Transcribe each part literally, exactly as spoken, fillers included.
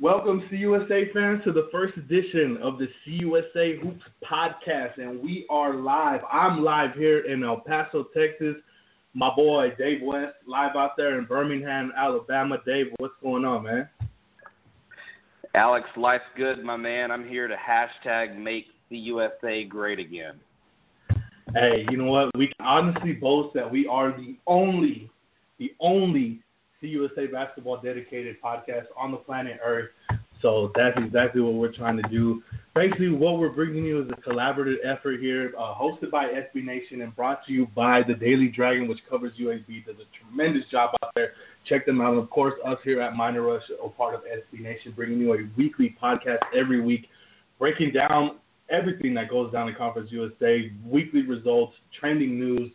Welcome, C U S A fans, to the first edition of the C U S A Hoops Podcast, and we are live. I'm live here in El Paso, Texas. My boy, Dave West, live out there in Birmingham, Alabama. Dave, what's going on, man? Alex, life's good, my man. I'm here to hashtag make the U S A great again. Hey, you know what? We can honestly boast that we are the only, the only C U S A basketball-dedicated podcast on the planet Earth. So that's exactly what we're trying to do. Basically, what we're bringing you is a collaborative effort here, uh, hosted by S B Nation and brought to you by the Daily Dragon, which covers U A B. Does a tremendous job out there. Check them out. And, of course, us here at Minor Rush are part of S B Nation, bringing you a weekly podcast every week, breaking down everything that goes down in Conference U S A, weekly results, trending news,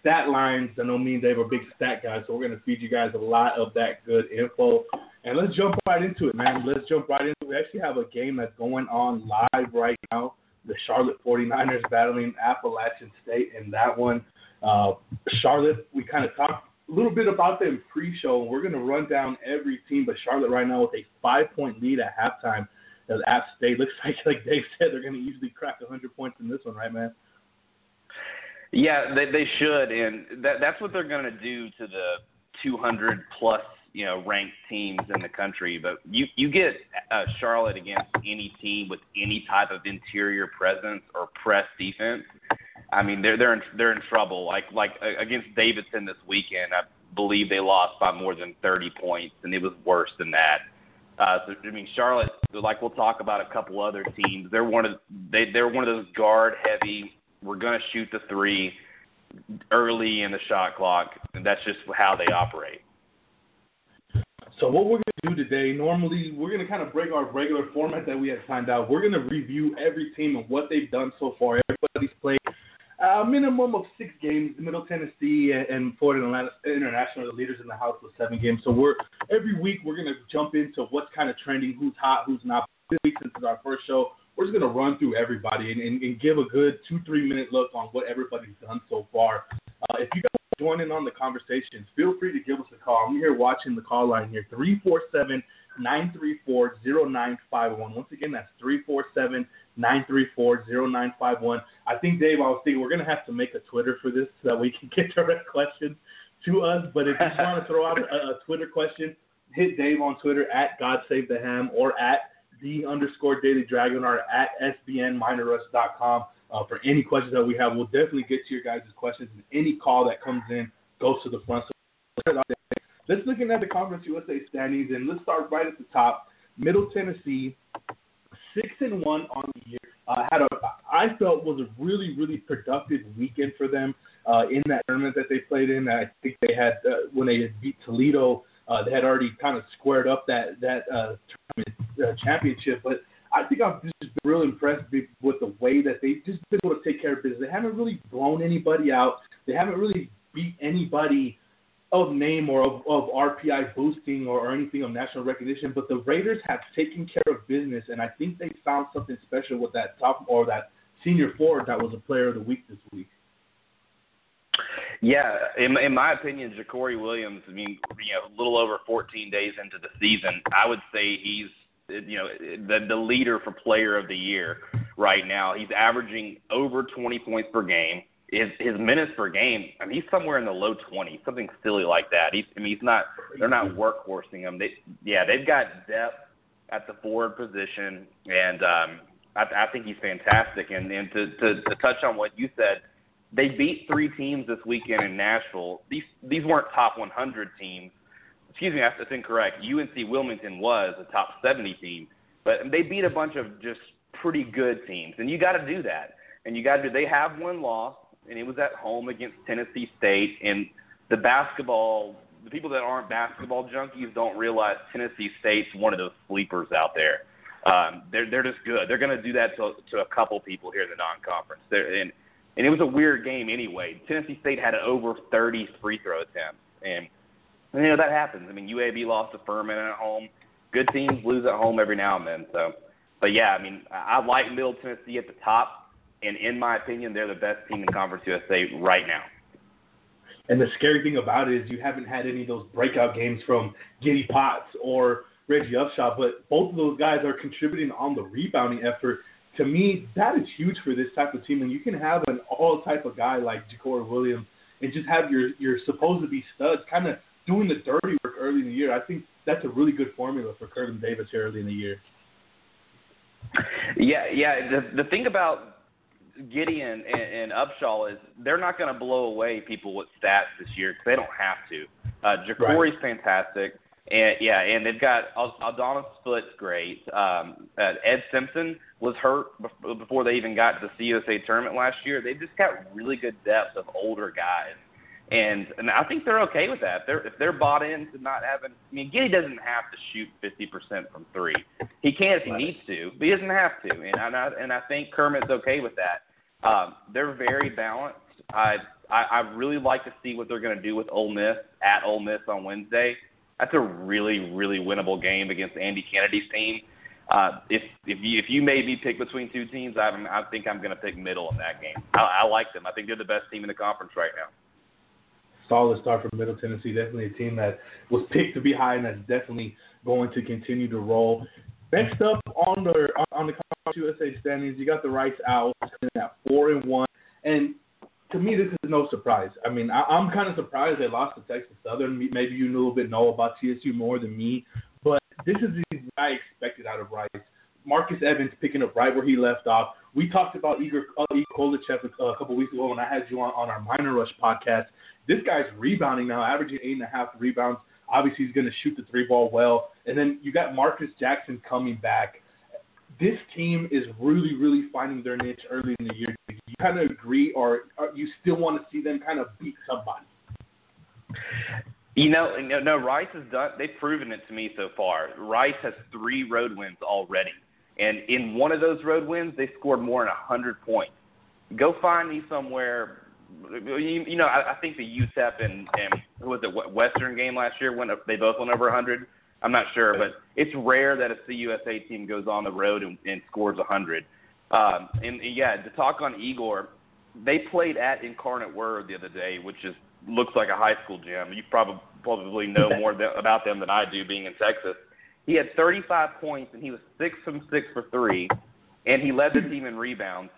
stat lines. I know me and Dave are big stat guys, so we're going to feed you guys a lot of that good info. And let's jump right into it, man. Let's jump right into it. We actually have a game that's going on live right now. The Charlotte forty-niners battling Appalachian State in that one. Uh, Charlotte, we kind of talked a little bit about them pre-show. We're going to run down every team, but Charlotte right now with a five-point lead at halftime. As App State looks like, like Dave said, they're going to easily crack one hundred points in this one, right, man? Yeah, they they should, and that that's what they're going to do to the two hundred plus, you know, ranked teams in the country. But you you get uh, Charlotte against any team with any type of interior presence or press defense. I mean, they're they're in, they're in trouble. Like like against Davidson this weekend, I believe they lost by more than thirty points, and it was worse than that. Uh, so, I mean, Charlotte, like we'll talk about a couple other teams, they're one of they they're one of those guard heavy. We're gonna shoot the three early in the shot clock, and that's just how they operate. So what we're gonna do today, normally we're gonna kind of break our regular format that we had planned out. We're gonna review every team and what they've done so far. Everybody's played a minimum of six games. Middle Tennessee and Florida and Atlanta International are the leaders in the house with seven games. So we're every week we're going to jump into what's kind of trending, who's hot, who's not. This week, since it's our first show, we're just going to run through everybody and, and, and give a good two, three-minute look on what everybody's done so far. Uh, if you guys are joining on the conversation, feel free to give us a call. I'm here watching the call line here, three four seven, nine three four, zero nine five one. Once again, that's three four seven, nine three four, zero nine five one. nine three four zero nine five one. I think, Dave, I was thinking we're going to have to make a Twitter for this so that we can get direct questions to us. But if you want to throw out a, a Twitter question, hit Dave on Twitter at God Save the Ham or at the underscore Daily Dragon or at S B N minor rush dot com uh, for any questions that we have. We'll definitely get to your guys' questions, and any call that comes in goes to the front. So let's look at the Conference U S A standings, and let's start right at the top. Middle Tennessee, Six and one on the year. Uh, had a, I felt was a really, really productive weekend for them uh, in that tournament that they played in. I think they had uh, when they had beat Toledo, uh, they had already kind of squared up that that uh, tournament uh, championship. But I think I've just been real impressed with the way that they just been able to take care of business. They haven't really blown anybody out. They haven't really beat anybody of name or of, of R P I boosting or, or anything of national recognition, but the Raiders have taken care of business, and I think they found something special with that top or that senior forward that was a player of the week this week. Yeah, in, in my opinion, Ja'Cory Williams, I mean, you know, a little over fourteen days into the season, I would say he's, you know, the, the leader for player of the year right now. He's averaging over twenty points per game. His, his minutes per game, I mean, he's somewhere in the low twenties, something silly like that. He's, I mean, he's not, they're not workhorsing him. They, yeah, they've got depth at the forward position, and um, I, I think he's fantastic. And, and to, to, to touch on what you said, they beat three teams this weekend in Nashville. These these weren't top one hundred teams. Excuse me, that's incorrect. U N C Wilmington was a top seventy team, but they beat a bunch of just pretty good teams, and you got to do that. And you got to do. They have one loss, and it was at home against Tennessee State. And the basketball, the people that aren't basketball junkies don't realize Tennessee State's one of those sleepers out there. Um, they're they're just good. They're going to do that to to a couple people here in the non-conference. They're, and and it was a weird game anyway. Tennessee State had over thirty free throw attempts, and you know that happens. I mean, U A B lost to Furman at home. Good teams lose at home every now and then. So, but yeah, I mean, I like Middle Tennessee at the top, and in my opinion, they're the best team in Conference U S A right now. And the scary thing about it is you haven't had any of those breakout games from Giddy Potts or Reggie Upshaw, but both of those guys are contributing on the rebounding effort. To me, that is huge for this type of team. And you can have an all type of guy like Ja'Cory Williams and just have your, your supposed-to-be studs kind of doing the dirty work early in the year. I think that's a really good formula for Jordan Davis early in the year. Yeah, yeah. The, the thing about Gideon and, and Upshaw is they're not going to blow away people with stats this year because they don't have to. Uh, Ja'Cory's right. fantastic. And, yeah, and they've got Aldonna's foot great. Um, uh, Ed Simpson was hurt before they even got to the C U S A tournament last year. They've just got really good depth of older guys. And and I think they're okay with that. They're, if they're bought into not having – I mean, Giddy doesn't have to shoot fifty percent from three. He can if he needs to, but he doesn't have to. And I, and I think Kermit's okay with that. Um, they're very balanced. I, I I really like to see what they're going to do with Ole Miss at Ole Miss on Wednesday. That's a really, really winnable game against Andy Kennedy's team. Uh, if if you if you made me pick between two teams, I I think I'm going to pick Middle in that game. I, I like them. I think they're the best team in the conference right now. Solid start from Middle Tennessee. Definitely a team that was picked to be high and that's definitely going to continue to roll. Next up on the on the Conference U S A standings, you got the Rice Owls coming at four and one. And to me, this is no surprise. I mean, I, I'm kind of surprised they lost to Texas Southern. Maybe you know a bit know about T S U more than me, but this is what I expected out of Rice. Marcus Evans picking up right where he left off. We talked about Igor Kolichev a, a couple weeks ago when I had you on, on our Minor Rush podcast. This guy's rebounding now, averaging eight and a half rebounds. Obviously, he's going to shoot the three ball well. And then you got Marcus Jackson coming back. This team is really, really finding their niche early in the year. Do you kind of agree, or, or you still want to see them kind of beat somebody? You know, no, no, Rice has done – they've proven it to me so far. Rice has three road wins already. And in one of those road wins, they scored more than one hundred points. Go find me somewhere – you know, I, I think the U T E P and, and – who was it, Western game last year, when they both went over one hundred – I'm not sure, but it's rare that a C U S A team goes on the road and, and scores one hundred. Um, and, and, yeah, to talk on Igor, they played at Incarnate Word the other day, which is looks like a high school gym. You probably, probably know more th- about them than I do, being in Texas. He had thirty-five points, and he was six from six for three, and he led the team in rebounds.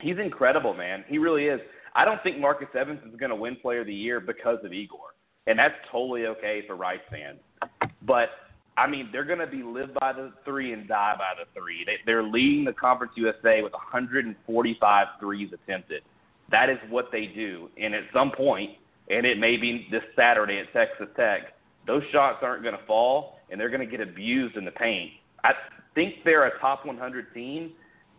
He's incredible, man. He really is. I don't think Marcus Evans is going to win Player of the Year because of Igor, and that's totally okay for Rice fans. But, I mean, they're going to be live by the three and die by the three. They, they're leading the Conference U S A with one hundred forty-five threes attempted. That is what they do. And at some point, and it may be this Saturday at Texas Tech, those shots aren't going to fall, and they're going to get abused in the paint. I think they're a top one hundred team,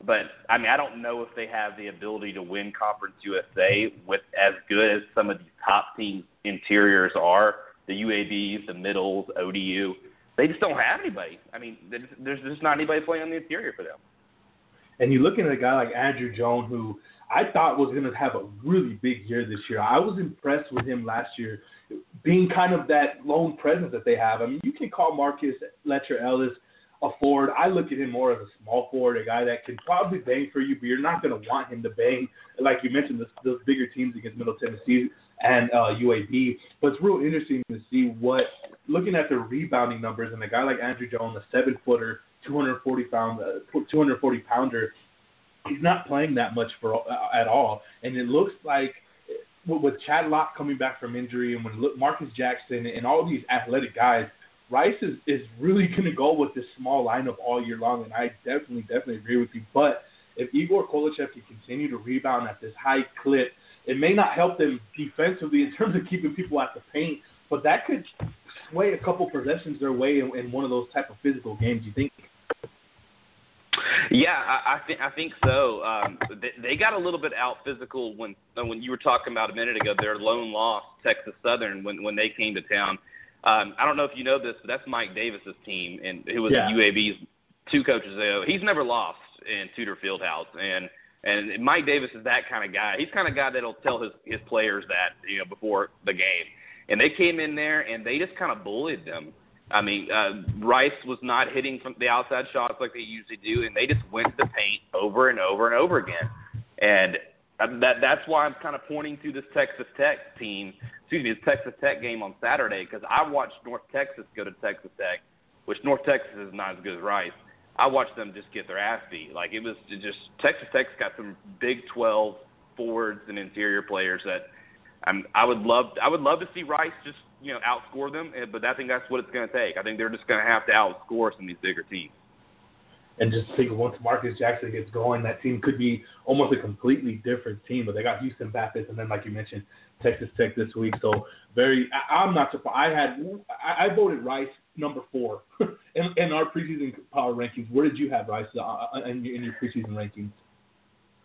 but, I mean, I don't know if they have the ability to win Conference U S A with as good as some of these top team interiors are. The U A Bs, the Middles, O D U, they just don't have anybody. I mean, just, there's just not anybody playing on the interior for them. And you're looking at a guy like Andrew Jones, who I thought was going to have a really big year this year. I was impressed with him last year, being kind of that lone presence that they have. I mean, you can call Marcus Letcher Ellis a forward. I look at him more as a small forward, a guy that can probably bang for you, but you're not going to want him to bang, like you mentioned, those, those bigger teams against Middle Tennessee and uh, U A B. But it's real interesting to see what, looking at the rebounding numbers, and a guy like Andrew Jones, a seven-footer, two hundred forty pound, uh, two hundred forty pounder, he's not playing that much for uh, at all. And it looks like with Chad Locke coming back from injury and when Marcus Jackson and all these athletic guys, Rice is, is really going to go with this small lineup all year long, and I definitely, definitely agree with you. But if Igor Kolichev can continue to rebound at this high clip, it may not help them defensively in terms of keeping people at the paint, but that could sway a couple possessions their way in, in one of those type of physical games, you think? Yeah, I, I think I think so. Um, they, they got a little bit out physical when when you were talking about a minute ago. Their lone loss, Texas Southern, when when they came to town. Um, I don't know if you know this, but that's Mike Davis's team, and who was yeah. U A B's two coaches ago. He's never lost in Tudor Fieldhouse, and and Mike Davis is that kind of guy. He's the kind of guy that'll tell his his players that, you know, before the game. And they came in there and they just kind of bullied them. I mean, uh, Rice was not hitting from the outside shots like they usually do, and they just went to the paint over and over and over again. And that that's why I'm kind of pointing to this Texas Tech team, excuse me, this Texas Tech game on Saturday, because I watched North Texas go to Texas Tech, which North Texas is not as good as Rice. I watched them just get their ass beat. Like, it was just Texas Tech's got some Big twelve forwards and interior players that I'm, I would love I would love to see Rice just, you know, outscore them, but I think that's what it's going to take. I think they're just going to have to outscore some of these bigger teams. And just think, once Marcus Jackson gets going, that team could be almost a completely different team. But they got Houston Baptist, and then, like you mentioned, Texas Tech this week. So very, I, I'm not surprised. I had I, I voted Rice number four in, in our preseason power rankings. Where did you have Rice in your preseason rankings?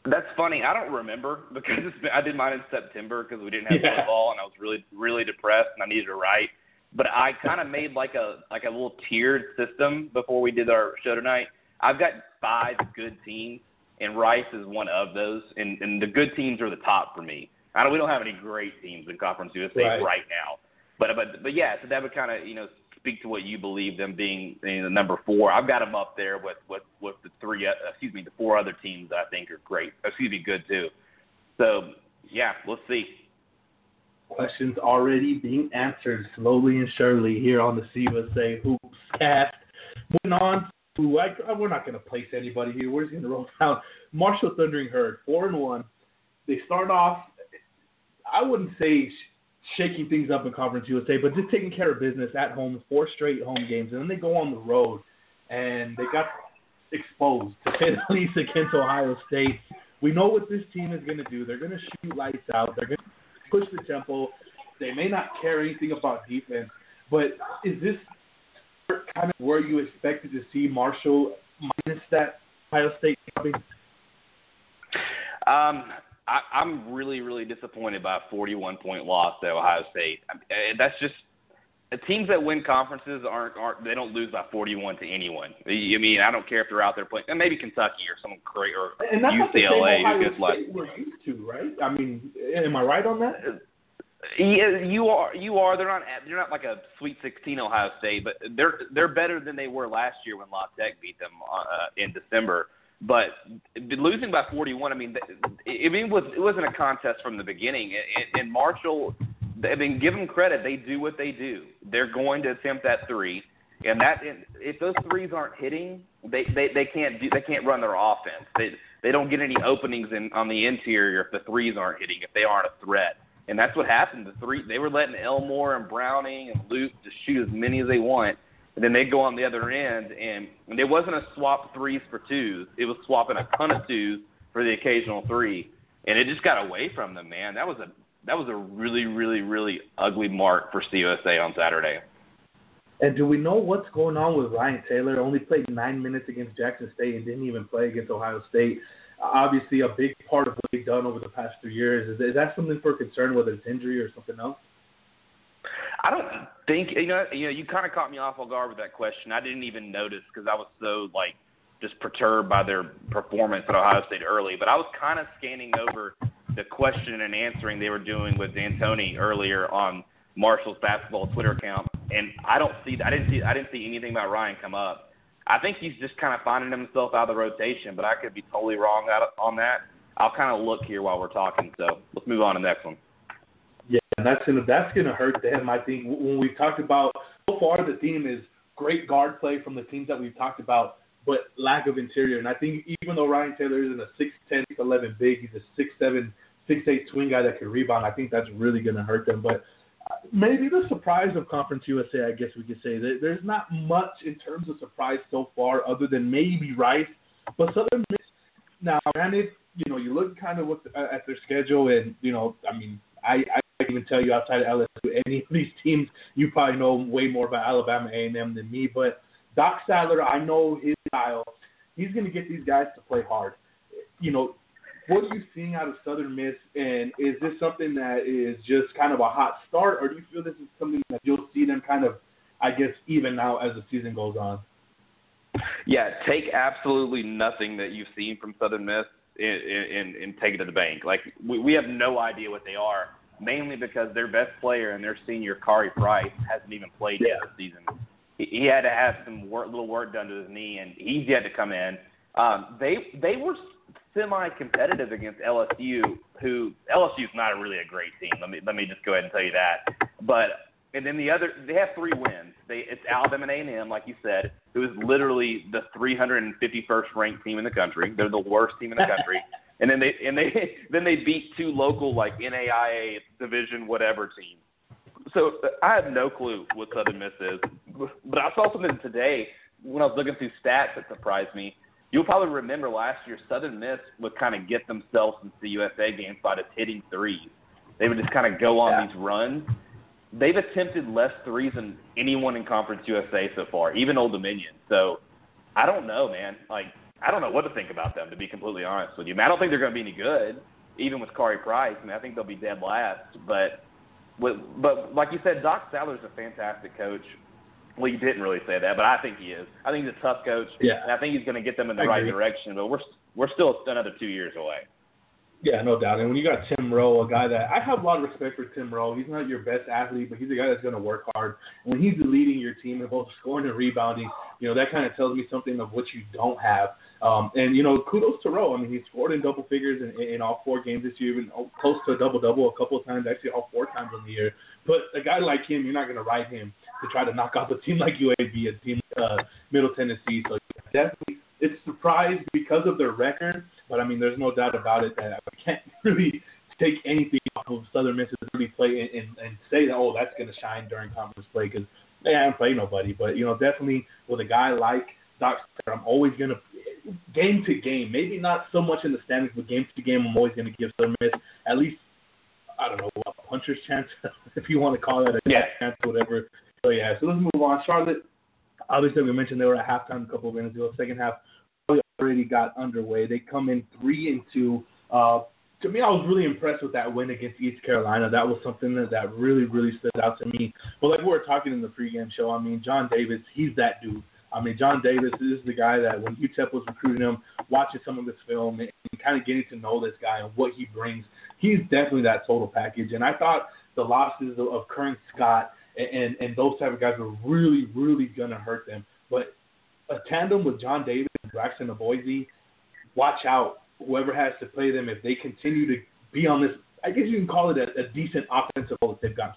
That's funny. I don't remember because it's been, I did mine in September because we didn't have yeah. football, and I was really, really depressed, and I needed to write. But I kind of made like a like a little tiered system before we did our show tonight. I've got five good teams, and Rice is one of those. And, and the good teams are the top for me. I don't. We don't have any great teams in Conference U S A right, right now. But but but yeah. So that would kind of, you know, speak to what you believe them being, you know, number four. I've got them up there with, with, with the three, uh, excuse me, the four other teams that I think are great. Excuse me, good too. So, yeah, we'll see. Questions already being answered slowly and surely here on the C U S A Hoops Cast. Moving on to, I, we're not going to place anybody here. We're just going to roll down. Marshall Thundering Herd, four and one. They start off, I wouldn't say – shaking things up in Conference U S A, but just taking care of business at home, four straight home games, and then they go on the road, and they got exposed, to say the least, against Ohio State. We know what this team is going to do. They're going to shoot lights out. They're going to push the tempo. They may not care anything about defense, but is this kind of where you expected to see Marshall minus that Ohio State coming? Um. I, I'm really, really disappointed by a forty-one point loss to Ohio State. I, that's just – teams that win conferences aren't, aren't – they don't lose by forty-one to anyone. I mean, I don't care if they're out there playing – maybe Kentucky or someone – or and that's U C L A. Not the same Ohio State like, we're used to, right? I mean, am I right on that? Yeah, you are. You are. They're not They're not like a Sweet sixteen Ohio State, but they're they're better than they were last year when La Tech beat them uh, in December. But losing by forty-one, I mean, it, it, was, it wasn't a contest from the beginning. And, and Marshall, I mean, give them credit. They do what they do. They're going to attempt that three, and that if those threes aren't hitting, they, they, they can't do, they can't run their offense. They they don't get any openings in on the interior if the threes aren't hitting, if they aren't a threat. And that's what happened. The three they were letting Elmore and Browning and Luke just shoot as many as they want. And then they go on the other end, and, and it wasn't a swap threes for twos. It was swapping a ton of twos for the occasional three, and it just got away from them, man. That was a that was a really, really, really ugly mark for C U S A on Saturday. And do we know what's going on with Ryan Taylor? Only played nine minutes against Jackson State and didn't even play against Ohio State. Obviously, a big part of what they've done over the past three years. Is that something for concern, whether it's injury or something else? I don't think you know. You know, you kind of caught me off guard with that question. I didn't even notice because I was so like just perturbed by their performance at Ohio State early. But I was kind of scanning over the question and answering they were doing with D'Antoni earlier on Marshall's basketball Twitter account, and I don't see. I didn't see. I didn't see anything about Ryan come up. I think he's just kind of finding himself out of the rotation, but I could be totally wrong on that. I'll kind of look here while we're talking. So let's move on to the next one. And that's gonna that's gonna hurt them, I think. When we've talked about so far, the theme is great guard play from the teams that we've talked about, but lack of interior. And I think even though Ryan Taylor isn't a six ten, six eleven big, he's a six seven, six eight swing guy that can rebound. I think that's really gonna hurt them. But maybe the surprise of Conference U S A, I guess we could say that there's not much in terms of surprise so far, other than maybe Rice, but Southern Miss. Now, granted, you know, you look kind of at their schedule, and you know, I mean, I. I I can even tell you outside of L S U, any of these teams, you probably know way more about Alabama A and M than me. But Doc Sadler, I know his style. He's going to get these guys to play hard. You know, what are you seeing out of Southern Miss, and is this something that is just kind of a hot start, or do you feel this is something that you'll see them kind of, I guess, even now as the season goes on? Yeah, take absolutely nothing that you've seen from Southern Miss and, and, and take it to the bank. Like, we, we have no idea what they are, mainly because their best player and their senior, Kari Price, hasn't even played yet this season. He, he had to have some work, little work done to his knee, and he's yet to come in. Um, they they were semi-competitive against L S U, who L S U's not really a great team. Let me let me just go ahead and tell you that. But and then the other, they have three wins. They it's Alabama and A and M, like you said, who is literally the three hundred fifty-first ranked team in the country. They're the worst team in the country. And then they and they then they beat two local, like N A I A division whatever teams. So I have no clue what Southern Miss is, but I saw something today when I was looking through stats that surprised me. You'll probably remember last year, Southern Miss would kind of get themselves into the U S A games by just hitting threes. They would just kind of go on yeah. these runs. They've attempted less threes than anyone in Conference U S A so far, even Old Dominion. So I don't know, man. Like, I don't know what to think about them, to be completely honest with you. I, mean, I don't think they're going to be any good, even with Kari Price. I mean, I think they'll be dead last. But, but like you said, Doc Sadler's a fantastic coach. Well, you didn't really say that, but I think he is. I think he's a tough coach, yeah. and I think he's going to get them in the I right agree. direction, but we're we're still another two years away. Yeah, no doubt. And when you got Tim Rowe, a guy that – I have a lot of respect for Tim Rowe. He's not your best athlete, but he's a guy that's going to work hard. When he's leading your team in both scoring and rebounding, you know, that kind of tells me something of what you don't have. Um, and, you know, kudos to Rowe. I mean, he scored in double figures in, in, in all four games this year, even close to a double-double a couple of times, actually all four times in the year. But a guy like him, you're not going to ride him to try to knock out a team like U A B, a team like uh, Middle Tennessee. So definitely it's surprised because of their record, but, I mean, there's no doubt about it that I can't really take anything off of Southern Miss to really play and, and, and say that, oh, that's going to shine during conference play because they haven't played nobody. But, you know, definitely with a guy like Doc, I'm always going to – game to game, maybe not so much in the standings, but game to game I'm always going to give Southern Miss at least, I don't know, a puncher's chance, if you want to call that a yeah. chance, whatever. So, yeah, so let's move on. Charlotte, obviously we mentioned they were at halftime a couple of minutes ago. Second half already got underway. They come in three and two. Uh, to me, I was really impressed with that win against East Carolina. That was something that, that really, really stood out to me. But like we were talking in the pregame show, I mean, Jon Davis, he's that dude. I mean, Jon Davis is the guy that when U T E P was recruiting him, watching some of this film and kind of getting to know this guy and what he brings, he's definitely that total package. And I thought the losses of, of Kern Scott and, and those type of guys were really, really going to hurt them. But a tandem with Jon Davis and Braxton Oboise, watch out, whoever has to play them, if they continue to be on this, I guess you can call it a, a decent offensive role that they've got.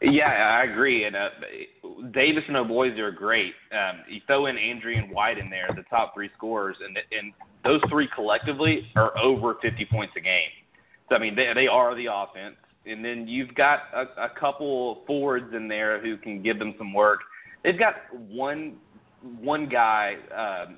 Yeah, I agree. And uh, Davis and Oboise are great. Um, you throw in Andrian White in there, the top three scorers, and, and those three collectively are over fifty points a game. So, I mean, they, they are the offense. And then you've got a, a couple forwards in there who can give them some work. They've got one one guy um,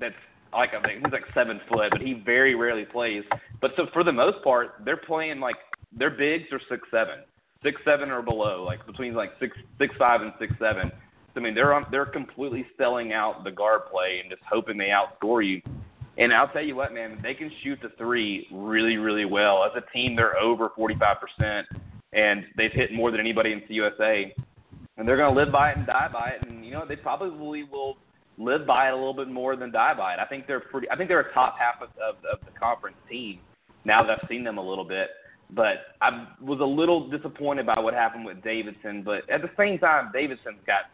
that's like I think he's like seven foot, but he very rarely plays. But so for the most part, they're playing like their bigs are six seven, six seven or below, like between like six six five and six seven. So I mean they're on, they're completely selling out the guard play and just hoping they outscore you. And I'll tell you what, man, they can shoot the three really really well. As a team, they're over forty five percent, and they've hit more than anybody in C U S A. And they're going to live by it and die by it, and you know they probably will live by it a little bit more than die by it. I think they're pretty. I think they're a top half of, of, of the conference team now that I've seen them a little bit. But I was a little disappointed by what happened with Davidson. But at the same time, Davidson's got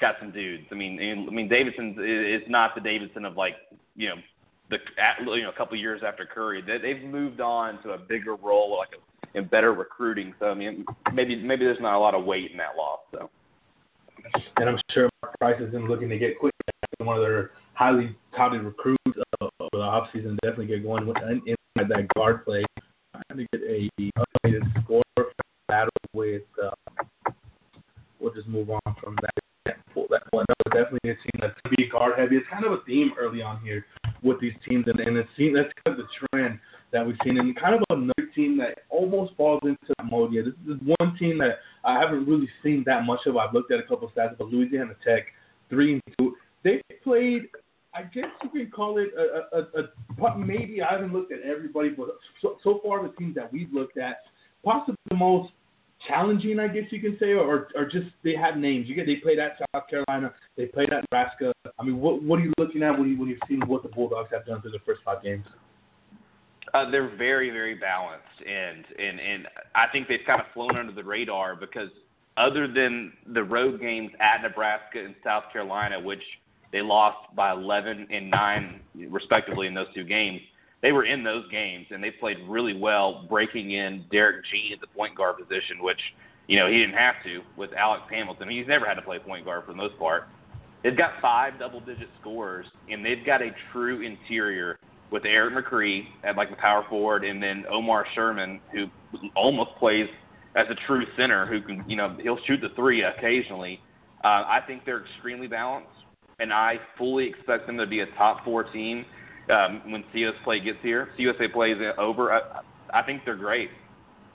got some dudes. I mean, I mean Davidson is not the Davidson of like you know the you know a couple of years after Curry. They, they've moved on to a bigger role, like a and better recruiting. So, I mean, maybe maybe there's not a lot of weight in that loss. So, and I'm sure Price isn't looking to get quick. One of their highly touted recruits over the offseason definitely get going with inside that guard play. Trying to get a updated score battle with um, – we'll just move on from that. Pull that one. That was definitely a team that's going to be guard heavy. It's kind of a theme early on here with these teams, and, and it's seen, that's kind of the trend that we've seen, and kind of another team that almost falls into that mode yet. This is one team that I haven't really seen that much of. I've looked at a couple of stats, but Louisiana Tech, three and two, They played, I guess you can call it a, a, a, a maybe I haven't looked at everybody, but so, so far the teams that we've looked at, possibly the most challenging, I guess you can say, or or just they have names. You get they played at South Carolina, they played at Nebraska. I mean, what what are you looking at when you when you've seen what the Bulldogs have done through the first five games? Uh, they're very, very balanced, and, and and I think they've kind of flown under the radar because other than the road games at Nebraska and South Carolina, which they lost by eleven and nine, respectively, in those two games, they were in those games, and they played really well, breaking in Derek G at the point guard position, which, you know, he didn't have to with Alex Hamilton. He's never had to play point guard for the most part. They've got five double-digit scorers, and they've got a true interior with Eric McCree at like the power forward, and then Omar Sherman, who almost plays as a true center, who can, you know, he'll shoot the three occasionally. Uh, I think they're extremely balanced, and I fully expect them to be a top four team um, when C U S A play gets here. C U S A plays over. I, I think they're great.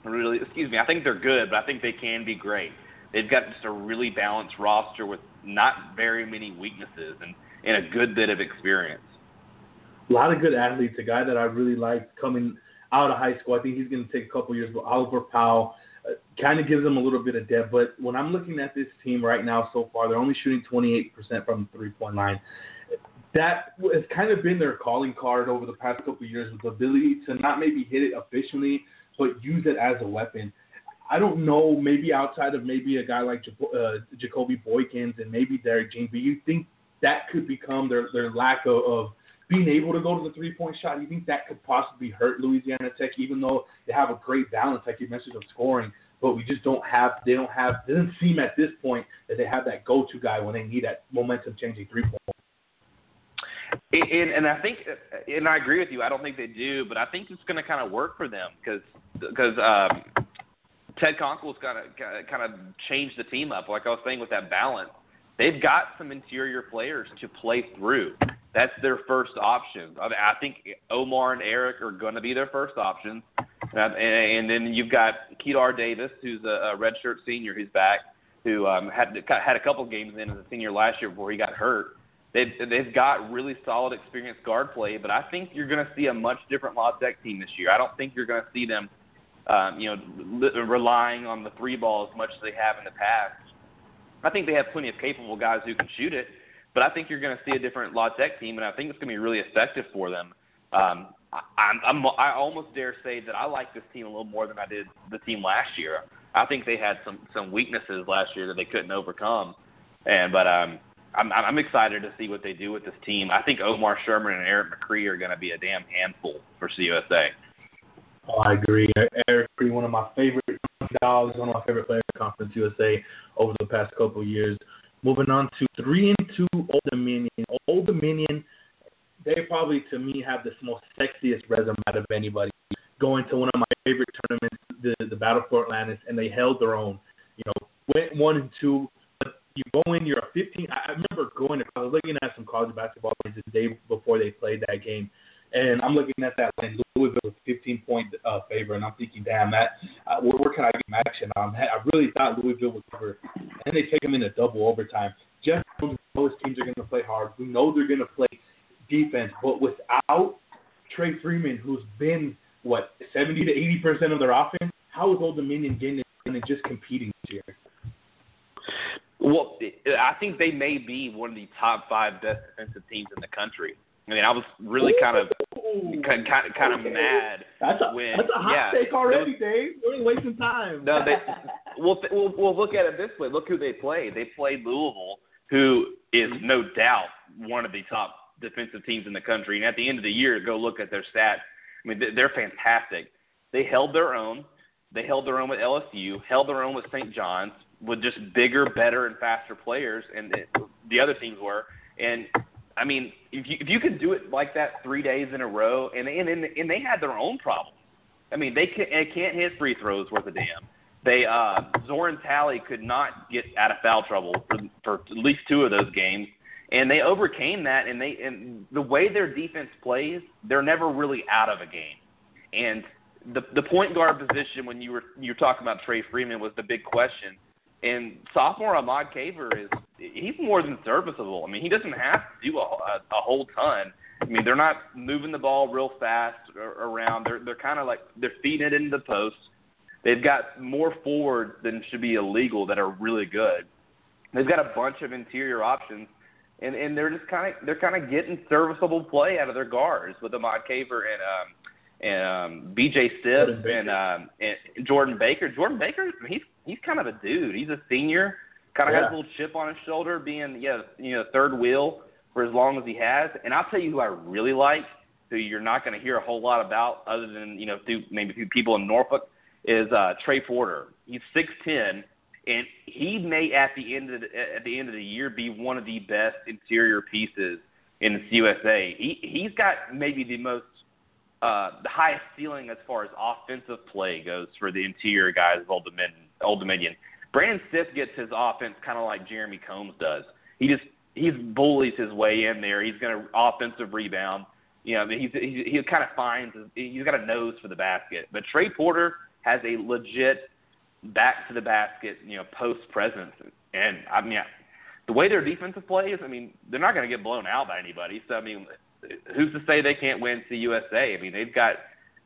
Really, excuse me. I think they're good, but I think they can be great. They've got just a really balanced roster with not very many weaknesses and, and a good bit of experience. A lot of good athletes. A guy that I really liked coming out of high school, I think he's going to take a couple years, but Oliver Powell uh, kind of gives them a little bit of depth. But when I'm looking at this team right now so far, they're only shooting twenty-eight percent from the three-point line. That has kind of been their calling card over the past couple of years, with the ability to not maybe hit it efficiently, but use it as a weapon. I don't know, maybe outside of maybe a guy like uh, Jacoby Boykins and maybe Derek Jean, but you think that could become their, their lack of, of being able to go to the three-point shot. You think that could possibly hurt Louisiana Tech, even though they have a great balance, like you mentioned, of scoring, but we just don't have, they don't have, it doesn't seem at this point that they have that go-to guy when they need that momentum-changing three-point. And, and I think, and I agree with you, I don't think they do, but I think it's going to kind of work for them because because um, Ted Conkl's kind of kind of changed the team up. Like I was saying with that balance, they've got some interior players to play through. That's their first option. I mean, I think Omar and Eric are going to be their first options. And, and then you've got Kedar Davis, who's a, a redshirt senior who's back, who um, had had a couple games in as a senior last year before he got hurt. They've, they've got really solid experienced guard play, but I think you're going to see a much different La Tech team this year. I don't think you're going to see them um, you know, li- relying on the three ball as much as they have in the past. I think they have plenty of capable guys who can shoot it, but I think you're going to see a different La Tech team, and I think it's going to be really effective for them. Um, I, I'm, I'm, I almost dare say that I like this team a little more than I did the team last year. I think they had some, some weaknesses last year that they couldn't overcome, and but um, I'm, I'm excited to see what they do with this team. I think Omar Sherman and Eric McCree are going to be a damn handful for C U S A. Oh, I agree. Eric McCree, one of my favorite dogs, one of my favorite players at Conference U S A over the past couple of years. Moving on to three and two, Old Dominion. Old Dominion, they probably, to me, have the most sexiest resume out of anybody. Going to one of my favorite tournaments, the, the Battle for Atlantis, and they held their own. You know, went one and two. But you go in, you're a fifteen. I remember going to, I was looking at some college basketball games the day before they played that game, and I'm looking at that line. Louisville was a fifteen-point uh, favor, and I'm thinking, damn, that uh, where, where can I get my action on that? I really thought Louisville would cover, and they take them into double overtime. Just we know those teams are going to play hard. We know they're going to play defense, but without Trey Freeman, who's been, what, seventy to eighty percent of their offense, how is Old Dominion getting and just competing this year? Well, I think they may be one of the top five best defensive teams in the country. I mean, I was really kind of kind of, kind of okay. mad. That's a, when, that's a hot yeah, take already, was, Dave. We're wasting time. No, they, we'll, we'll, we'll look at it this way. Look who they played. They played Louisville, who is no doubt one of the top defensive teams in the country. And at the end of the year, go look at their stats. I mean, they're fantastic. They held their own. They held their own with L S U, held their own with Saint John's, with just bigger, better, and faster players, and it, the other teams were. And I mean, if you, if you can do it like that three days in a row, and and and they had their own problems. I mean, they can't, they can't hit free throws worth a damn. They uh, Zoran Talley could not get out of foul trouble for, for at least two of those games, and they overcame that. And they and the way their defense plays, they're never really out of a game. And the the point guard position, when you were you were talking about Trey Freeman, was the big question. And sophomore Ahmad Caver is he's more than serviceable. I mean, he doesn't have to do a, a, a whole ton. I mean, they're not moving the ball real fast around. They're they're kind of like they're feeding it into the post. They've got more forwards than should be illegal that are really good. They've got a bunch of interior options, and, and they're just kind of they're kind of getting serviceable play out of their guards with Ahmad Caver and um, and um, B J Stiff and, um, and Jordan Baker. Jordan Baker, I mean, he's he's kind of a dude. He's a senior, kind of yeah. has a little chip on his shoulder, being yeah you know third wheel for as long as he has. And I'll tell you who I really like, who you're not going to hear a whole lot about other than you know through maybe through people in Norfolk, is uh, Trey Porter. He's six ten, and he may at the end of the, at the end of the year be one of the best interior pieces in the C U S A. He he's got maybe the most uh, the highest ceiling as far as offensive play goes for the interior guys of Old Dominion. Old Dominion. Brandon Stiff gets his offense kind of like Jeremy Combs does. He just he bullies his way in there. He's going to offensive rebound. You know, he's, he he kind of finds he's got a nose for the basket. But Trey Porter has a legit back to the basket, you know, post presence. And I mean, the way their defensive play is, I mean, they're not going to get blown out by anybody. So I mean, who's to say they can't win C U S A? I mean, they've got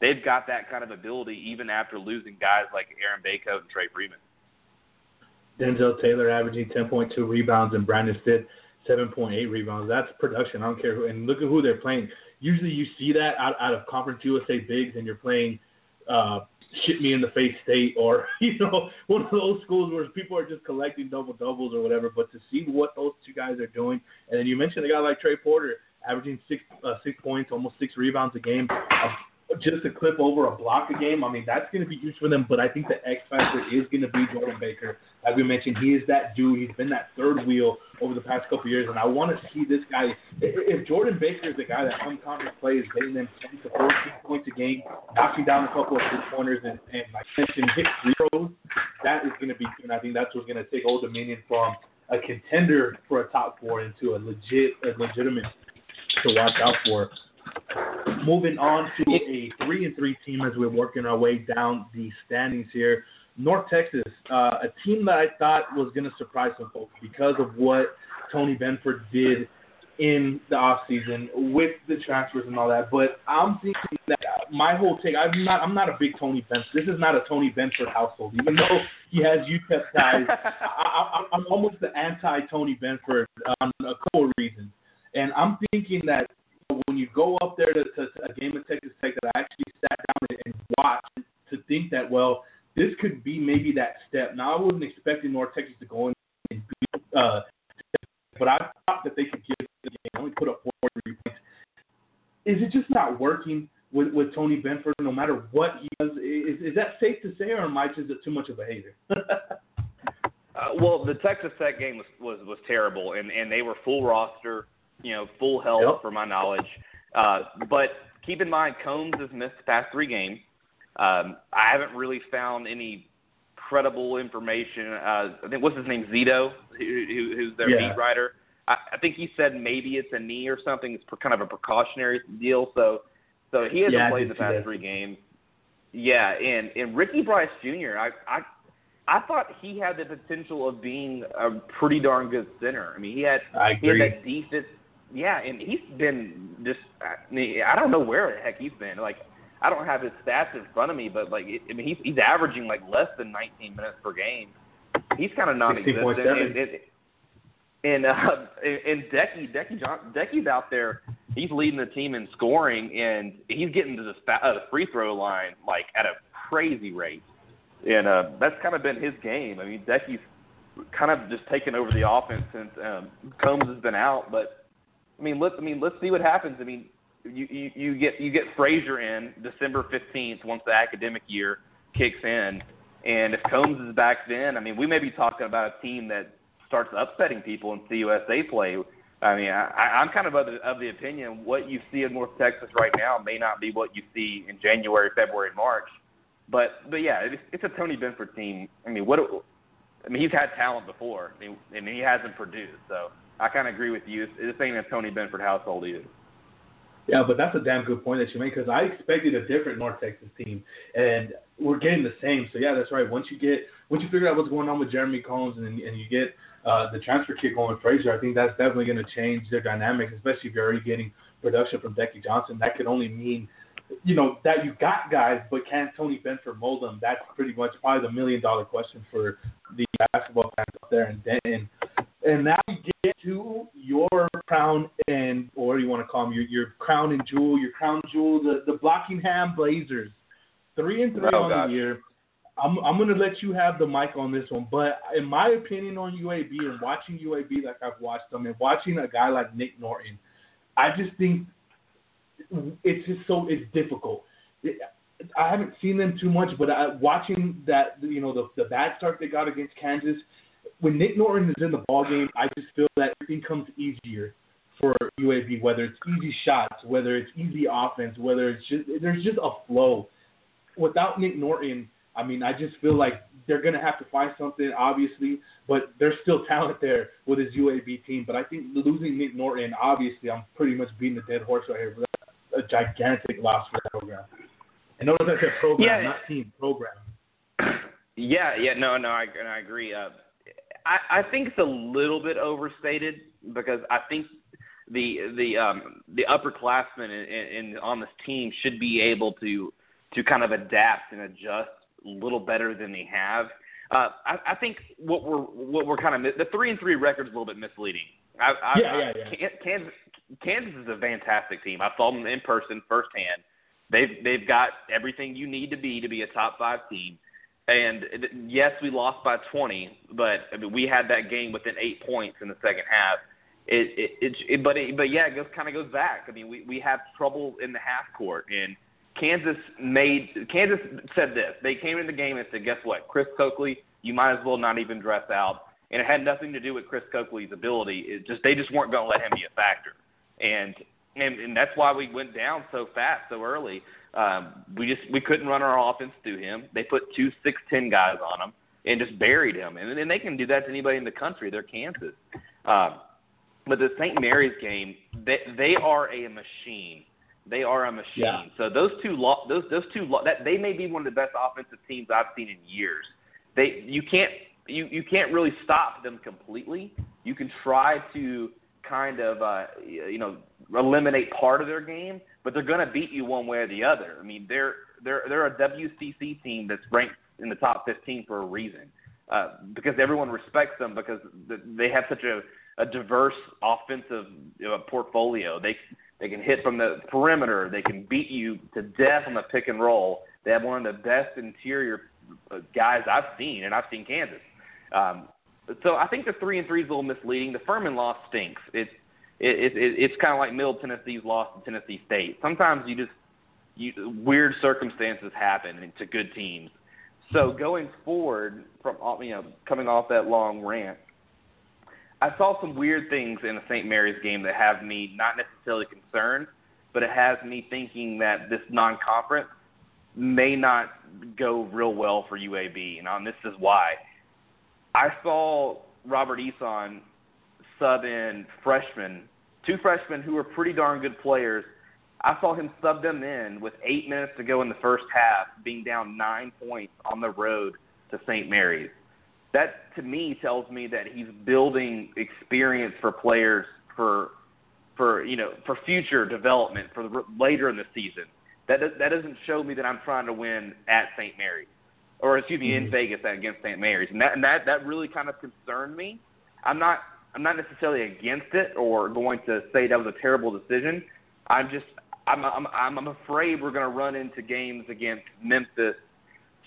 they've got that kind of ability even after losing guys like Aaron Baycoat and Trey Freeman. Denzel Taylor averaging ten point two rebounds and Brandon Stitt seven point eight rebounds. That's production. I don't care who. And look at who they're playing. Usually you see that out, out of Conference U S A bigs, and you're playing uh, shit me in the face State or, you know, one of those schools where people are just collecting double-doubles or whatever. But to see what those two guys are doing, and then you mentioned a guy like Trey Porter averaging six, uh, six points, almost six rebounds a game, uh, just a clip over a block a game. I mean, that's going to be huge for them. But I think the X factor is going to be Jordan Baker. Like we mentioned, he is that dude. He's been that third wheel over the past couple of years, and I want to see this guy. If Jordan Baker is the guy that on conference play is getting them ten to fourteen points a game, knocking down a couple of three-pointers and, and like finishing hit free throws, that is going to be good. And I think that's what's going to take Old Dominion from a contender for a top four into a legit, a legitimate to watch out for. Moving on to a three and three team as we're working our way down the standings here. North Texas, uh, a team that I thought was going to surprise some folks because of what Tony Benford did in the offseason with the transfers and all that. But I'm thinking that my whole take, I'm not I'm not a big Tony Benford. This is not a Tony Benford household. Even though he has U T E P ties, I, I, I'm almost the anti-Tony Benford on a couple of reasons. And I'm thinking that when you go up there to, to, to a game of Texas Tech that I actually sat down and watched to think that, well, this could be maybe that step. Now, I wasn't expecting North Texas to go in and beat uh, but I thought that they could give the game. Only put up forty-three points. Is it just not working with, with Tony Benford no matter what he does? Is, is that safe to say, or am I just too much of a hater? uh, well, the Texas Tech game was, was, was terrible, and, and they were full roster, you know, full health yep. for my knowledge. Uh, but keep in mind, Combs has missed the past three games. Um, I haven't really found any credible information. Uh, I think what's his name, Zito, who, who, who's their yeah. beat writer. I, I think he said maybe it's a knee or something. It's kind of a precautionary deal. So, so he hasn't yeah, played the past three games. Yeah, and, and Ricky Bryce Junior, I, I I thought he had the potential of being a pretty darn good center. I mean, he had I he had that defense. Yeah, and he's been just. I mean, I don't know where the heck he's been. Like. I don't have his stats in front of me, but like I mean, he's, he's averaging like less than nineteen minutes per game. He's kind of non-existent. And and, and, uh, and Decky, Decky John, Decky's out there. He's leading the team in scoring, and he's getting to the, uh, the free throw line like at a crazy rate. And uh, that's kind of been his game. I mean, Decky's kind of just taken over the offense since um, Combs has been out. But I mean, let's I mean let's see what happens. I mean. You, you, you get you get Frazier in December fifteenth once the academic year kicks in. And if Combs is back then, I mean, we may be talking about a team that starts upsetting people in C U S A play. I mean, I, I'm kind of of the, of the opinion what you see in North Texas right now may not be what you see in January, February, and March. But, but yeah, it's, it's a Tony Benford team. I mean, what? I mean, he's had talent before, I mean, and he hasn't produced. So I kind of agree with you. This ain't a Tony Benford household either. Yeah, but that's a damn good point that you make because I expected a different North Texas team, and we're getting the same. So, yeah, that's right. Once you get – once you figure out what's going on with Jeremy Combs and and you get uh, the transfer kid going Frazier, I think that's definitely going to change their dynamics, especially if you're already getting production from Decky Johnson. That could only mean, you know, that you got guys, but can Tony Benford mold them? That's pretty much probably the million-dollar question for the basketball fans out there. And then, and now you get to your crown and, or you want to call them your, your crown and jewel, your crown jewel, the, the Blockingham Blazers, three and three oh, on gosh. the year. I'm I'm gonna let you have the mic on this one, but in my opinion on U A B and watching U A B like I've watched them and watching a guy like Nick Norton, I just think it's just so it's difficult. It, I haven't seen them too much, but I, watching that you know the the bad start they got against Kansas. When Nick Norton is in the ballgame, I just feel that everything comes easier for U A B, whether it's easy shots, whether it's easy offense, whether it's just – there's just a flow. Without Nick Norton, I mean, I just feel like they're going to have to find something, obviously, but there's still talent there with his U A B team. But I think losing Nick Norton, obviously, I'm pretty much beating the dead horse right here, but that's a gigantic loss for that program. And notice I said program, yeah. not team, program. Yeah, yeah, no, no, I, and I agree. Uh, I, I think it's a little bit overstated because I think the the um, the upperclassmen in, in, on this team should be able to to kind of adapt and adjust a little better than they have. Uh, I, I think what we're what we're kind of the three and three record's a little bit misleading. I, I, yeah, I, yeah, yeah. Kansas, Kansas is a fantastic team. I saw them in person firsthand. They've they've got everything you need to be to be a top five team. And, yes, we lost by twenty, but I mean, we had that game within eight points in the second half. It, it, it, it, but, it, but, yeah, it goes, kind of goes back. I mean, we, we have trouble in the half court. And Kansas made – Kansas said this. They came into the game and said, guess what? Chris Coakley, you might as well not even dress out. And it had nothing to do with Chris Coakley's ability. It just They just weren't going to let him be a factor. And, and, and that's why we went down so fast, so early. Um, we just we couldn't run our offense through him. They put two six ten guys on him and just buried him. And, and they can do that to anybody in the country. They're Kansas. Um, but the Saint Mary's game, they, they are a machine. They are a machine. Yeah. So those two lo- those those two lo- that they may be one of the best offensive teams I've seen in years. They you can't you, you can't really stop them completely. You can try to kind of uh, you know eliminate part of their game. But they're going to beat you one way or the other. I mean, they're they're they're a W C C team that's ranked in the top fifteen for a reason, uh, because everyone respects them because they have such a, a diverse offensive you know, portfolio. They they can hit from the perimeter. They can beat you to death on the pick and roll. They have one of the best interior guys I've seen, and I've seen Kansas. Um, so I think the three and three is a little misleading. The Furman loss stinks. It's It, it, it's kind of like Middle Tennessee's loss to Tennessee State. Sometimes you just you, weird circumstances happen to good teams. So going forward, from you know coming off that long rant, I saw some weird things in the Saint Mary's game that have me not necessarily concerned, but it has me thinking that this non-conference may not go real well for U A B, and on, this is why. I saw Robert Eason sub in freshmen. Two freshmen who were pretty darn good players. I saw him sub them in with eight minutes to go in the first half, being down nine points on the road to Saint Mary's. That, to me, tells me that he's building experience for players for, for you know, for future development for the, later in the season. That that doesn't show me that I'm trying to win at Saint Mary's, or excuse me, in Vegas against Saint Mary's, and that and that, that really kind of concerned me. I'm not. I'm not necessarily against it or going to say that was a terrible decision. I'm just I'm I'm I'm afraid we're going to run into games against Memphis,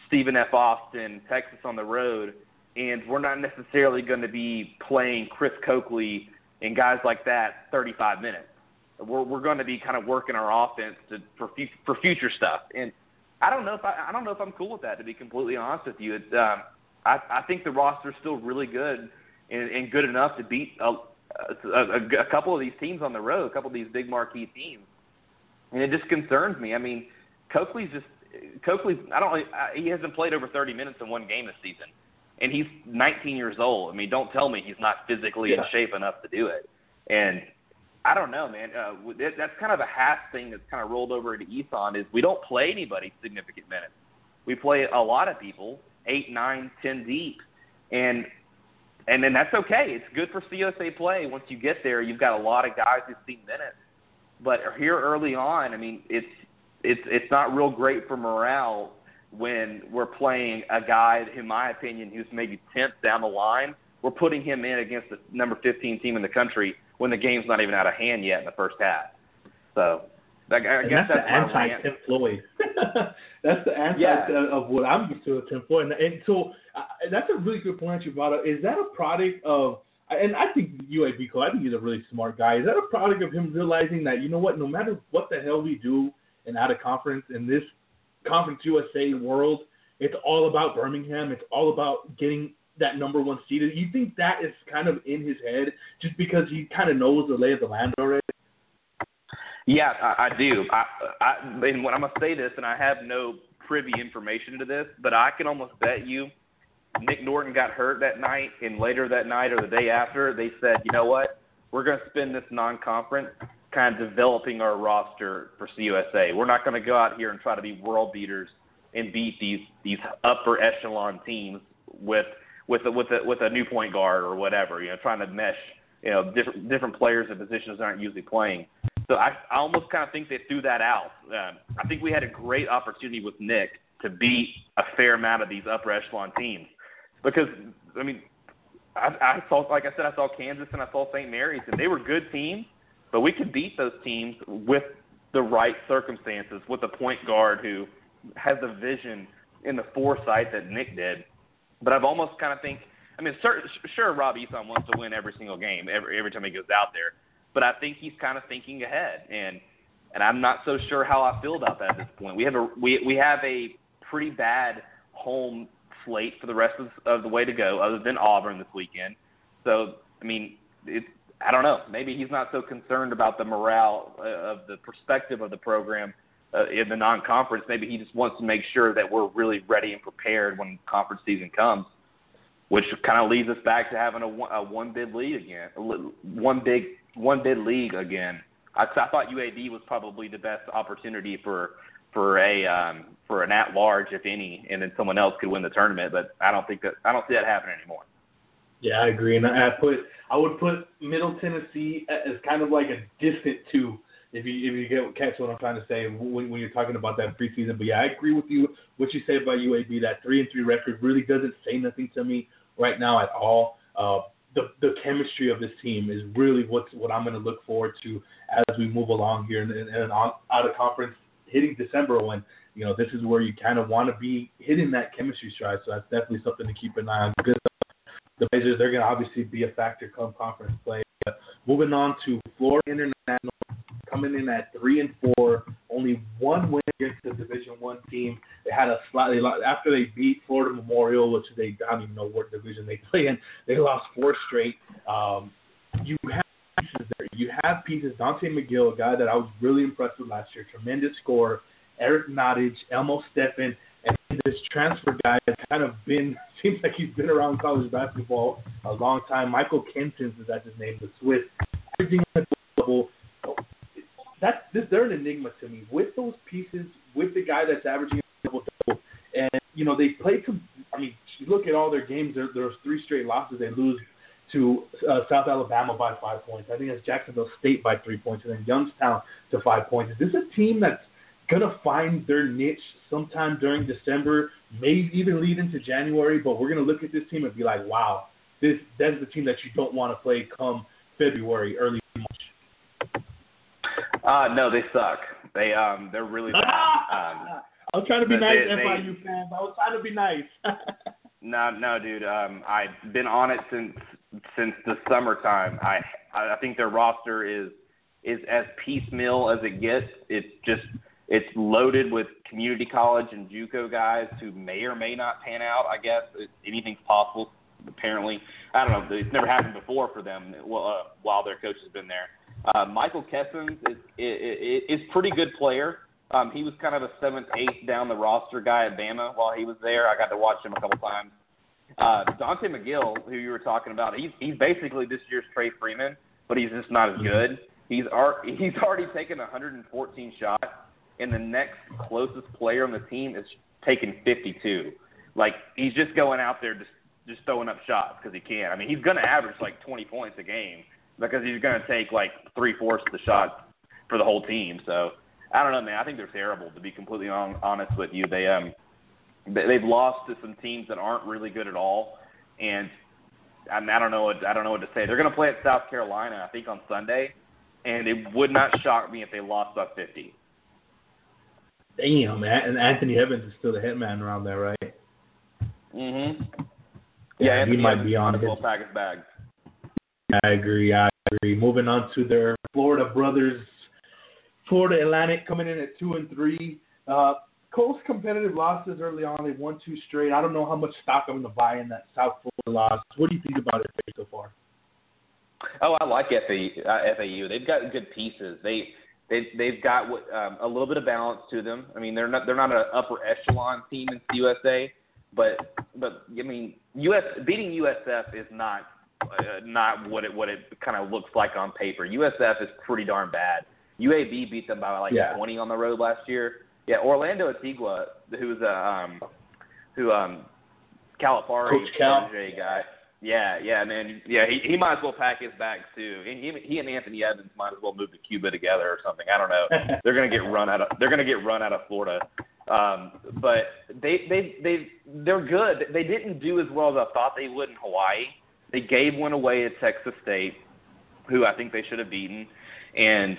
Stephen F. Austin, Texas on the road, and we're not necessarily going to be playing Chris Coakley and guys like that thirty-five minutes. We're we're going to be kind of working our offense to, for for future stuff. And I don't know if I, I don't know if I'm cool with that, to be completely honest with you. It's um, I I think the roster's still really good. And, and good enough to beat a, a, a, a couple of these teams on the road, a couple of these big marquee teams, and it just concerns me. I mean, Coakley's just Coakley's. I don't. I, he hasn't played over thirty minutes in one game this season, and he's nineteen years old. I mean, don't tell me he's not physically yeah. in shape enough to do it. And I don't know, man. Uh, it, that's kind of a half thing that's kind of rolled over into Eason is we don't play anybody significant minutes. We play a lot of people. eight, nine, ten deep. And and then that's okay. It's good for C S A play. Once you get there, you've got a lot of guys who've seen minutes. But here early on, I mean, it's it's it's not real great for morale when we're playing a guy, in my opinion, who's maybe tenth down the line. We're putting him in against the number fifteen team in the country when the game's not even out of hand yet in the first half. So I, I guess that's, that's the anti-Tim Floyd. That's the anti yeah. of what I'm used to with Tim Floyd. And, and so uh, that's a really good point that you brought up. Is that a product of, and I think U A B coach, I think he's a really smart guy. Is that a product of him realizing that, you know what, no matter what the hell we do and out of conference in this Conference U S A world, it's all about Birmingham. It's all about getting that number one seed. You think that is kind of in his head just because he kind of knows the lay of the land already? Yeah, I, I do. I, I, and when I'm going to say this, and I have no privy information to this, but I can almost bet you Nick Norton got hurt that night, and later that night or the day after, they said, you know what, we're going to spend this non-conference kind of developing our roster for C U S A. We're not going to go out here and try to be world beaters and beat these these upper echelon teams with with a, with a, with a new point guard or whatever. You know, trying to mesh you know different different players and positions aren't usually playing. So I, I almost kind of think they threw that out. Um, I think we had a great opportunity with Nick to beat a fair amount of these upper echelon teams because I mean I, I saw like I said I saw Kansas and I saw Saint Mary's and they were good teams. But we could beat those teams with the right circumstances, with a point guard who has the vision and the foresight that Nick did. But I've almost kind of think, I mean, sure, sure Rob Eason wants to win every single game, every every time he goes out there. But I think he's kind of thinking ahead, and and I'm not so sure how I feel about that at this point. We have a we we have a pretty bad home slate for the rest of, of the way to go, other than Auburn this weekend. So I mean, it's. I don't know. Maybe he's not so concerned about the morale uh, of the perspective of the program uh, in the non-conference. Maybe he just wants to make sure that we're really ready and prepared when conference season comes, which kind of leads us back to having a, a one bid lead again, one big one bid league again. I, I thought U A B was probably the best opportunity for for a um, for an at large, if any, and then someone else could win the tournament. But I don't think that I don't see that happening anymore. Yeah, I agree, and I put I would put Middle Tennessee as kind of like a distant two, if you if you get catch what I'm trying to say when, when you're talking about that preseason. But yeah, I agree with you what you said about U A B. That three and three record really doesn't say nothing to me right now at all. Uh, the the chemistry of this team is really what's what I'm going to look forward to as we move along here and and on out of conference hitting December when. You know this is where you kind of want to be hitting that chemistry stride. So that's definitely something to keep an eye on. Good. The Blazers, they're going to obviously be a factor come conference play. But moving on to Florida International, coming in at three and four, only one win against the Division One team. They had a slightly after they beat Florida Memorial, which they I don't even know what division they play in. They lost four straight. Um, you have pieces there. You have pieces. Dante McGill, a guy that I was really impressed with last year, tremendous scorer. Eric Nottage, Elmo Steffen. This transfer guy has kind of been, seems like he's been around college basketball a long time. Michael Kensins is that's his name, the Swiss. Everything on the level. That's, this, they're an enigma to me. With those pieces, with the guy that's averaging a double-double, and, you know, they played some, I mean, you look at all their games, there, there's three straight losses. They lose to uh, South Alabama by five points. I think that's Jacksonville State by three points, and then Youngstown to five points. Is this a team that's going to find their niche sometime during December, maybe even lead into January, but we're going to look at this team and be like, wow, this that is the team that you don't want to play come February, early March? Uh, no, they suck. They, um, they're really bad. Um, I'm trying to be nice, they, F I U they, fans. I was trying to be nice. no, no, dude. Um, I've been on it since since the summertime. I, I think their roster is is as piecemeal as it gets. It's just – It's loaded with community college and JUCO guys who may or may not pan out, I guess. It, anything's possible, apparently. I don't know. It's never happened before for them well, uh, while their coach has been there. Uh, Michael Kessens is, is, is pretty good player. Um, he was kind of a seventh, eighth down the roster guy at Bama while he was there. I got to watch him a couple times. Uh, Dante McGill, who you were talking about, he's, he's basically this year's Trey Freeman, but he's just not as good. He's, ar- he's already taken one hundred fourteen shots. And the next closest player on the team is taking fifty-two. Like, he's just going out there just, just throwing up shots because he can. I mean, he's going to average, like, twenty points a game because he's going to take, like, three-fourths of the shots for the whole team. So, I don't know, man. I think they're terrible, to be completely on, honest with you. They, um, they, they've lost to some teams that aren't really good at all, and I, mean, I don't know what I don't know what to say. They're going to play at South Carolina, I think, on Sunday, and it would not shock me if they lost by fifty. Damn, man. And Anthony Evans is still the head man around there, right? Mm-hmm. Yeah, yeah he might Evans be on his pack his bag. I agree. I agree. Moving on to their Florida brothers, Florida Atlantic coming in at two and three. Uh, Colts competitive losses early on. They won two straight. I don't know how much stock I'm going to buy in that South Florida loss. What do you think about it so far? Oh, I like F A U. They've got good pieces. They they they've got um, a little bit of balance to them. I mean, they're not they're not an upper echelon team in U S A, but but I mean, U S beating U S F is not uh, not what it what it kind of looks like on paper. U S F is pretty darn bad. U A B beat them by like yeah. twenty on the road last year. Yeah, Orlando Antigua, who's a um, who um, Calipari's protege guy. Yeah, yeah, man. Yeah, he, he might as well pack his bags too. And he, he and Anthony Evans might as well move to Cuba together or something. I don't know. They're gonna get run out of they're gonna get run out of Florida. Um, but they they they they're good. They didn't do as well as I thought they would in Hawaii. They gave one away at Texas State, who I think they should have beaten, and.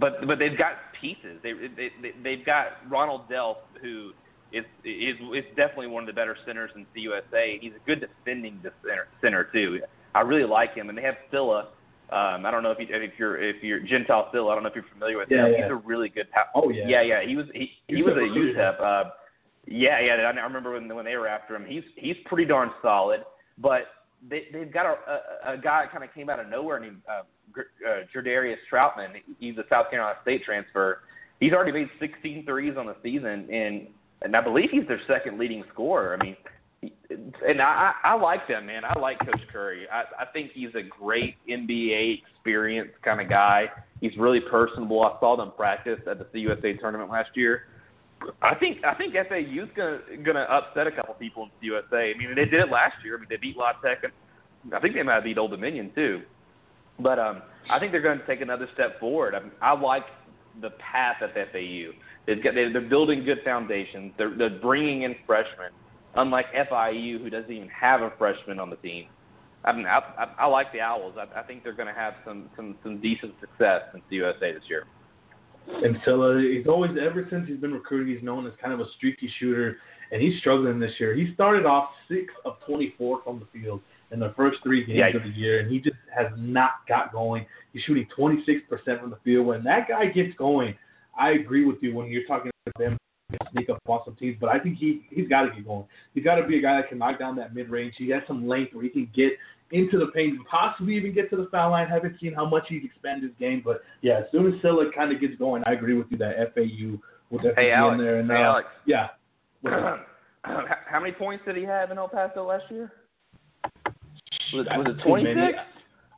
But but they've got pieces. They they, they they've got Ronald Delph, who is is is definitely one of the better centers in C U S A. He's a good defending center center too. I really like him, and they have Silla. Um, I don't know if you if you're if you're Gentile Silla. I don't know if you're familiar with yeah, him. Yeah. He's a really good. Pa- oh yeah. Yeah yeah. He was he, he was a U T E P. Uh, yeah yeah. I remember when when they were after him. He's he's pretty darn solid. But they they've got a a, a guy that kind of came out of nowhere and he. Uh, Uh, Jardarius Troutman, he's a South Carolina State transfer. He's already made sixteen threes on the season, and, and I believe he's their second leading scorer. I mean, and I, I like them, man. I like Coach Curry. I, I think he's a great N B A experience kind of guy. He's really personable. I saw them practice at the C U S A tournament last year. I think I think F A U's gonna gonna upset a couple people in C U S A. I mean, they did it last year. I mean, they beat La Tech. I think they might have beat Old Dominion too. But um, I think they're going to take another step forward. I mean, I like the path at F A U. They've got, they're building good foundations. They're, they're bringing in freshmen, unlike F I U, who doesn't even have a freshman on the team. I mean, I, I, I like the Owls. I, I think they're going to have some, some, some decent success in C U S A this year. And Silla, he's always, ever since he's been recruited, he's known as kind of a streaky shooter, and he's struggling this year. He started off six of twenty-four from the field in the first three games yeah. of the year, and he just has not got going. He's shooting twenty-six percent from the field. When that guy gets going, I agree with you when you're talking about them sneak up on some teams, but I think he, he's got to get going. He's got to be a guy that can knock down that mid-range. He has some length where he can get into the paint, possibly even get to the foul line. I haven't seen how much he's expanded his game, but, yeah, as soon as Silla kind of gets going, I agree with you that F A U will definitely hey, Alex, be in there. And, uh, hey, Alex. Yeah. How many points did he have in El Paso last year? Was it, was it twenty-six?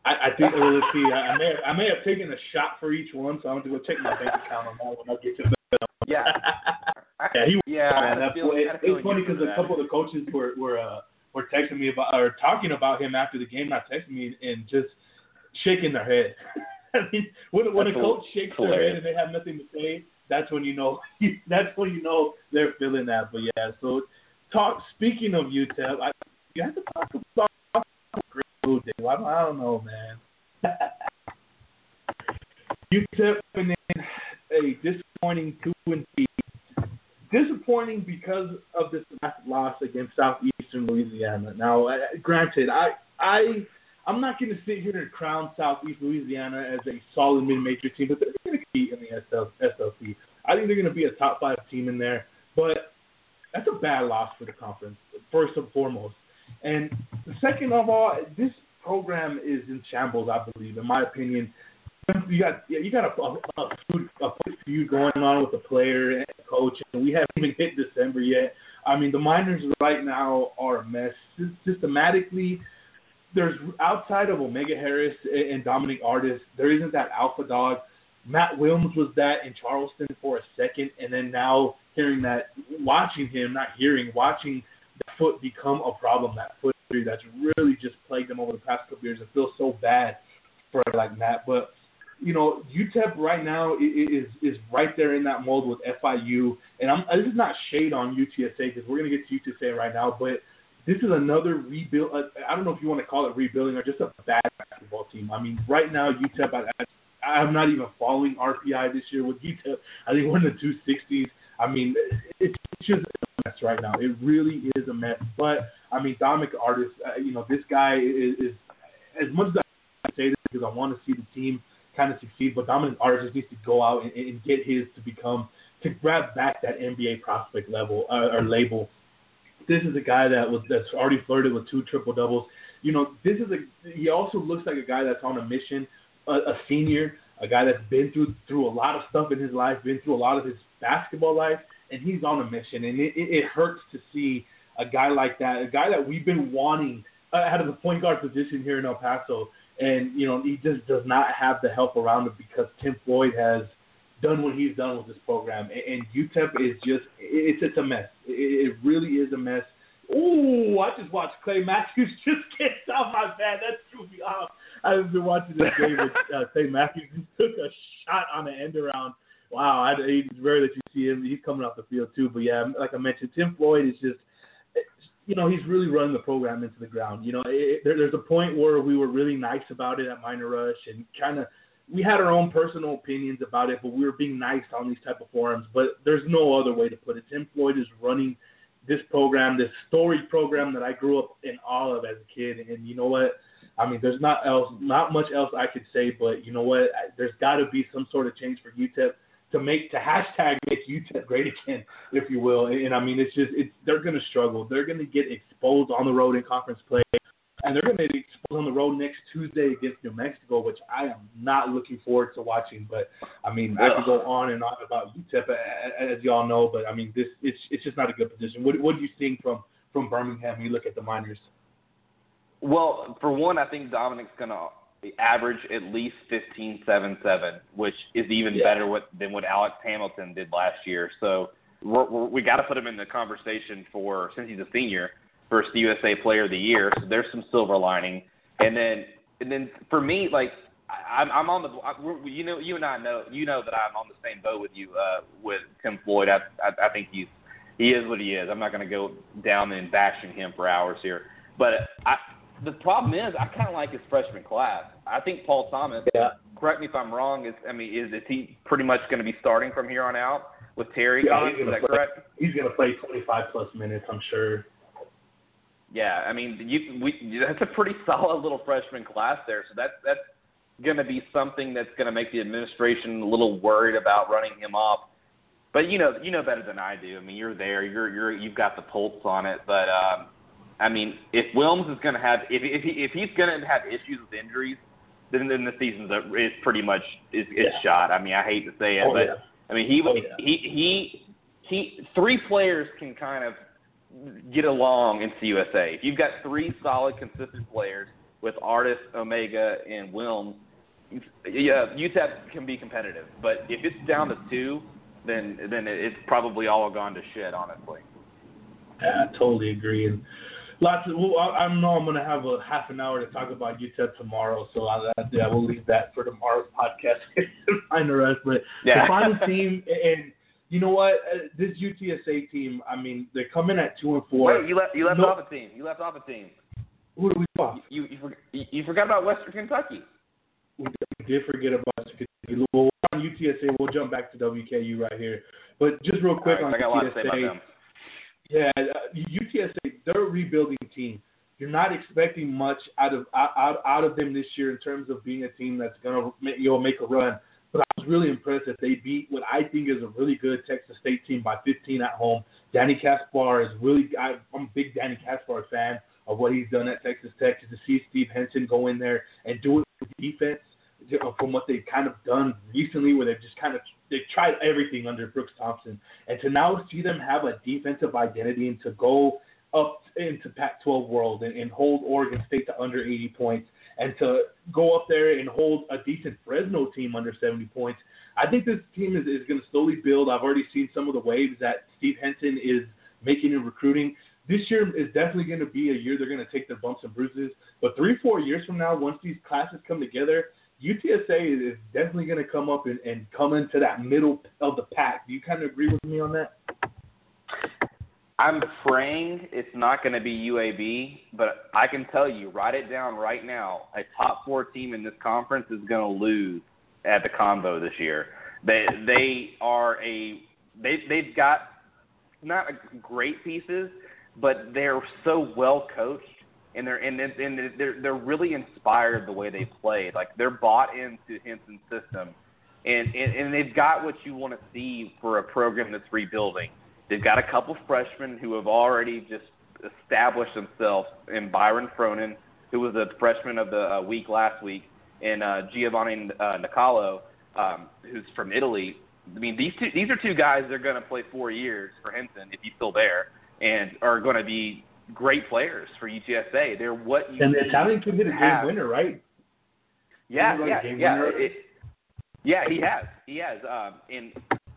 I, I think it was the, I may have, I may have taken a shot for each one, so I'm going to go check my bank account on that when I get to the Yeah. yeah, he was, yeah man, that's feel, it, it's funny because a couple of the coaches were were, uh, were texting me about or talking about him after the game, not texting me and just shaking their head. I mean, when, when a coach shakes hilarious. Their head and they have nothing to say, that's when you know that's when you know they're feeling that. But yeah, so talk. Speaking of U T E P, I, you have to talk about. I don't, I don't know, man. U T E P and then a disappointing two and three. Disappointing because of this last loss against Southeastern Louisiana. Now, uh, granted, I I I'm not going to sit here and crown Southeast Louisiana as a solid mid-major team, but they're going to be in the S L C. I think they're going to be a top five team in there, but that's a bad loss for the conference first and foremost. And second of all, this program is in shambles, I believe, in my opinion. You got you got a, a, a, food, a feud going on with the player and the coach, and we haven't even hit December yet. I mean, the Miners right now are a mess. Systematically, there's outside of Omega Harris and Dominic Artis, there isn't that alpha dog. Matt Williams was that in Charleston for a second, and then now hearing that, watching him, not hearing, watching foot become a problem, that foot injury that's really just plagued them over the past couple years. It feels so bad for it like that. But, you know, U T E P right now is is right there in that mold with F I U. And I'm, this is not shade on U T S A because we're going to get to U T S A right now, but this is another rebuild. I don't know if you want to call it rebuilding or just a bad basketball team. I mean, right now, U T E P, I, I I'm not even following R P I this year with U T E P. I think we're in the two sixties. I mean, it's just a mess right now. It really is a mess. But, I mean, Dominic Artis, uh, you know, this guy is, is – as much as I say this because I want to see the team kind of succeed, but Dominic Artis just needs to go out and, and get his to become – to grab back that N B A prospect level uh, or label. This is a guy that was that's already flirted with two triple-doubles. You know, this is a – he also looks like a guy that's on a mission – a senior, a guy that's been through through a lot of stuff in his life, been through a lot of his basketball life, and he's on a mission. And it, it, it hurts to see a guy like that, a guy that we've been wanting uh, out of the point guard position here in El Paso. And, you know, he just does not have the help around him because Tim Floyd has done what he's done with this program. And, and U T E P is just, it's, it's a mess. It, it really is a mess. Ooh, I just watched Clay Matthews just get out. My bad. That threw me off. I've been watching this game with uh, Clay Matthews. He took a shot on an end around. Wow, I, it's rare that you see him. He's coming off the field too. But, yeah, like I mentioned, Tim Floyd is just, you know, he's really running the program into the ground. You know, it, there, there's a point where we were really nice about it at Minor Rush and kind of we had our own personal opinions about it, but we were being nice on these type of forums. But there's no other way to put it. Tim Floyd is running this program, this storied program that I grew up in awe of as a kid. And, and you know what? I mean, there's not else, not much else I could say, but you know what? There's got to be some sort of change for U T E P to make, to hashtag make U T E P great again, if you will. And, and I mean, it's just, it's, they're going to struggle. They're going to get exposed on the road in conference play, and they're going to be exposed on the road next Tuesday against New Mexico, which I am not looking forward to watching. But, I mean, Ugh. I could go on and on about U T E P, as, as y'all know. But, I mean, this it's it's just not a good position. What, what are you seeing from, from Birmingham when you look at the Miners? Well, for one, I think Dominic's going to average at least fifteen seven seven, which is even yeah. better with, than what Alex Hamilton did last year. So we're, we're, we got to put him in the conversation for, since he's a senior, first U S A Player of the Year. So there's some silver lining. And then and then for me, like, I, I'm, I'm on the – you know, you and I know – you know that I'm on the same boat with you uh, with Tim Floyd. I, I, I think he's, he is what he is. I'm not going to go down and bashing him for hours here. But I, the problem is I kind of like his freshman class. I think Paul Thomas, yeah. correct me if I'm wrong, is, I mean, is, is he pretty much going to be starting from here on out with Terry? Yeah, Collins, he's gonna is that play, correct? He's going to play twenty-five plus minutes, I'm sure. Yeah, I mean, you, we, that's a pretty solid little freshman class there. So that's that's going to be something that's going to make the administration a little worried about running him off. But you know, you know better than I do. I mean, you're there, you're you're you've got the pulse on it. But um, I mean, if Williams is going to have if if, he, if he's going to have issues with injuries, then, then the season's is pretty much is yeah. shot. I mean, I hate to say it, oh, but yeah. I mean, he, oh, yeah. he he he three players can kind of get along in C U S A. If you've got three solid, consistent players with Artis, Omega, and Wilms, yeah, U T E P can be competitive. But if it's down to two, then then it's probably all gone to shit, honestly. Yeah, I totally agree. And lots of, well, I, I know I'm going to have a half an hour to talk about U T E P tomorrow, so I, yeah, we'll leave that for tomorrow's podcast. Find the rest. But yeah. the final team and you know what? This U T S A team, I mean, they're coming at two and four. Wait, you left you left no. off a team. You left off a team. Who did we off? You you, you you forgot about Western Kentucky. We did forget about Western Kentucky. Well, on U T S A, we'll jump back to W K U right here. But just real quick right, on I got U T S A. A lot to say about them. Yeah, U T S A, they're a rebuilding team. You're not expecting much out of out out of them this year in terms of being a team that's gonna you know, make a run. But I was really impressed that they beat what I think is a really good Texas State team by fifteen at home. Danny Caspar is really – I'm a big Danny Caspar fan of what he's done at Texas Tech. To see Steve Henson go in there and do it with defense from what they've kind of done recently where they've just kind of – they've tried everything under Brooks Thompson. And to now see them have a defensive identity and to go up into Pac twelve world and, and hold Oregon State to under eighty points, and to go up there and hold a decent Fresno team under seventy points. I think this team is, is going to slowly build. I've already seen some of the waves that Steve Henson is making in recruiting. this year is definitely going to be a year they're going to take their bumps and bruises. But three, four years from now, once these classes come together, U T S A is definitely going to come up and, and come into that middle of the pack. Do you kind of agree with me on that? I'm praying it's not going to be U A B, but I can tell you, write it down right now, a top four team in this conference is going to lose at the combo this year. They they are a they they've got not great pieces, but they're so well coached, and they're and, and they're they're really inspired the way they play. Like they're bought into Henson's system, and, and and they've got what you want to see for a program that's rebuilding. They've got a couple freshmen who have already just established themselves, and Byron Fronin, who was a freshman of the uh, week last week, and uh, Giovanni uh, Nicolo, um, who's from Italy. I mean, these two, these are two guys that are going to play four years for Henson, if he's still there, and are going to be great players for U T S A. They're what you and the Italian kid hit a game winner, right? Yeah, yeah, yeah. It, yeah, he has, he has, um, and.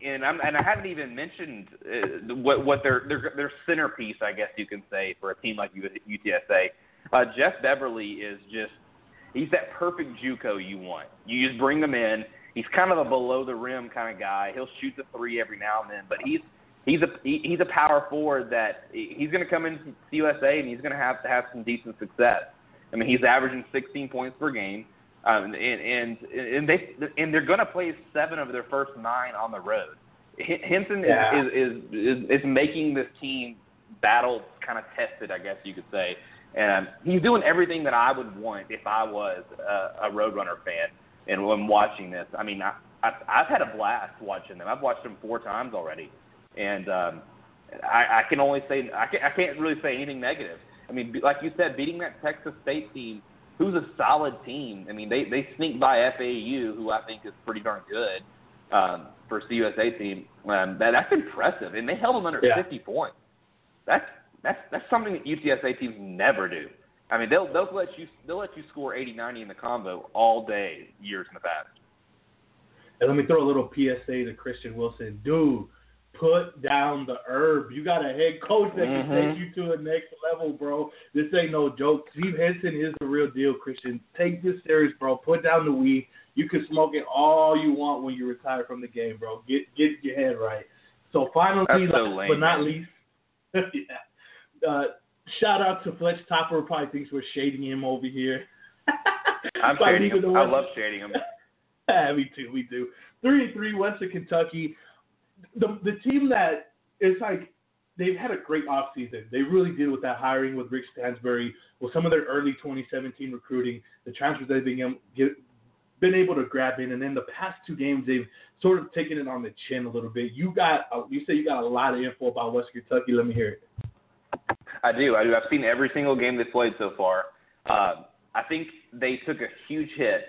And, I'm, and I haven't even mentioned uh, what, what their, their their centerpiece, I guess you can say, for a team like U T S A. Uh, Jeff Beverly is just – he's that perfect JUCO you want. You just bring him in. He's kind of a below-the-rim kind of guy. He'll shoot the three every now and then. But he's he's a he, he's a power forward that he's going to come into U S A and he's going to have to have some decent success. I mean, he's averaging sixteen points per game. Um, and, and and they and they're going to play seven of their first nine on the road. Henson yeah. is, is, is is making this team battle kind of tested, I guess you could say. And he's doing everything that I would want if I was a, a Roadrunner fan and when watching this. I mean, I, I, I've had a blast watching them. I've watched them four times already, and um, I, I can only say I can't, I can't really say anything negative. I mean, like you said, beating that Texas State team, who's a solid team. I mean, they, they sneak by F A U, who I think is pretty darn good um, for a C U S A team. Um, that, that's impressive, and they held them under yeah. fifty points. That's that's that's something that U T S A teams never do. I mean, they'll they'll let you they'll let you score eighty, ninety in the combo all day years in the past. And let me throw a little P S A to Christian Wilson, dude. Put down the herb. You got a head coach that can mm-hmm. take you to the next level, bro. This ain't no joke. Steve Henson is the real deal, Christian. Take this serious, bro. Put down the weed. You can smoke it all you want when you retire from the game, bro. Get get your head right. So finally, so last, lame, but not man. least, yeah. uh, shout out to Fletch Topper. Probably thinks we're shading him over here. I'm shading him. I love shading him. Yeah, me too. We do. Three and three, Western Kentucky. The the team that it's like they've had a great offseason. They really did with that hiring with Rick Stansbury, with some of their early twenty seventeen recruiting, the transfers they've been, get, been able to grab in, and then the past two games they've sort of taken it on the chin a little bit. You got you say you got a lot of info about Western Kentucky. Let me hear it. I do. I do. I've seen every single game they've played so far. Uh, I think they took a huge hit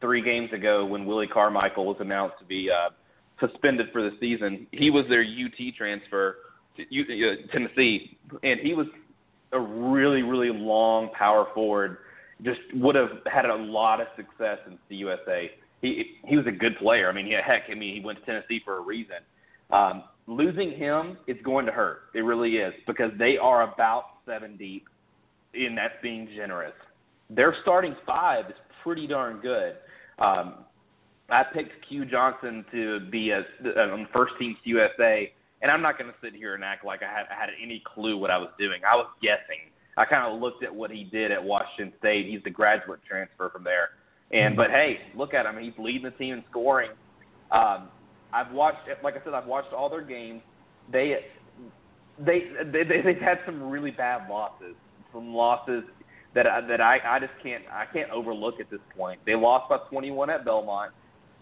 three games ago when Willie Carmichael was announced to be uh, – suspended for the season. He was their U T transfer to U, uh, Tennessee, and he was a really, really long power forward. Just would have had a lot of success in the U S A. He he was a good player. I mean, yeah, heck, I mean, he went to Tennessee for a reason. Um, losing him is going to hurt. It really is, because they are about seven deep, and that's being generous. Their starting five is pretty darn good. Um, I picked Q Johnson to be a, a first team U S A, and I'm not going to sit here and act like I had, I had any clue what I was doing. I was guessing. I kind of looked at what he did at Washington State. He's the graduate transfer from there, and but hey, look at him. He's leading the team in scoring. Um, I've watched, like I said, I've watched all their games. They they, they they they've had some really bad losses, some losses that I, that I I just can't I can't overlook at this point. They lost by twenty-one at Belmont,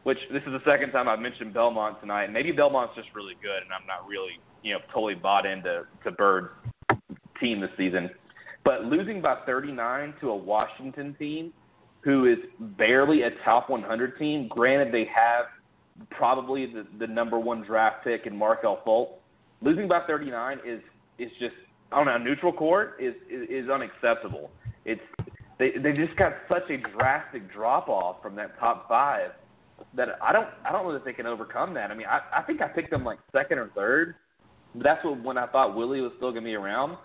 which this is the second time I've mentioned Belmont tonight. Maybe Belmont's just really good, and I'm not really, you know, totally bought into to Bird's team this season. But losing by thirty-nine to a Washington team who is barely a top one hundred team, granted they have probably the, the number one draft pick in Markelle Fultz, losing by thirty-nine is is just, on a neutral court is, is, is unacceptable. It's they they just got such a drastic drop-off from that top five that I don't I don't know that they can overcome that. I mean, I, I think I picked them like second or third. That's what, when I thought Willie was still going to be around.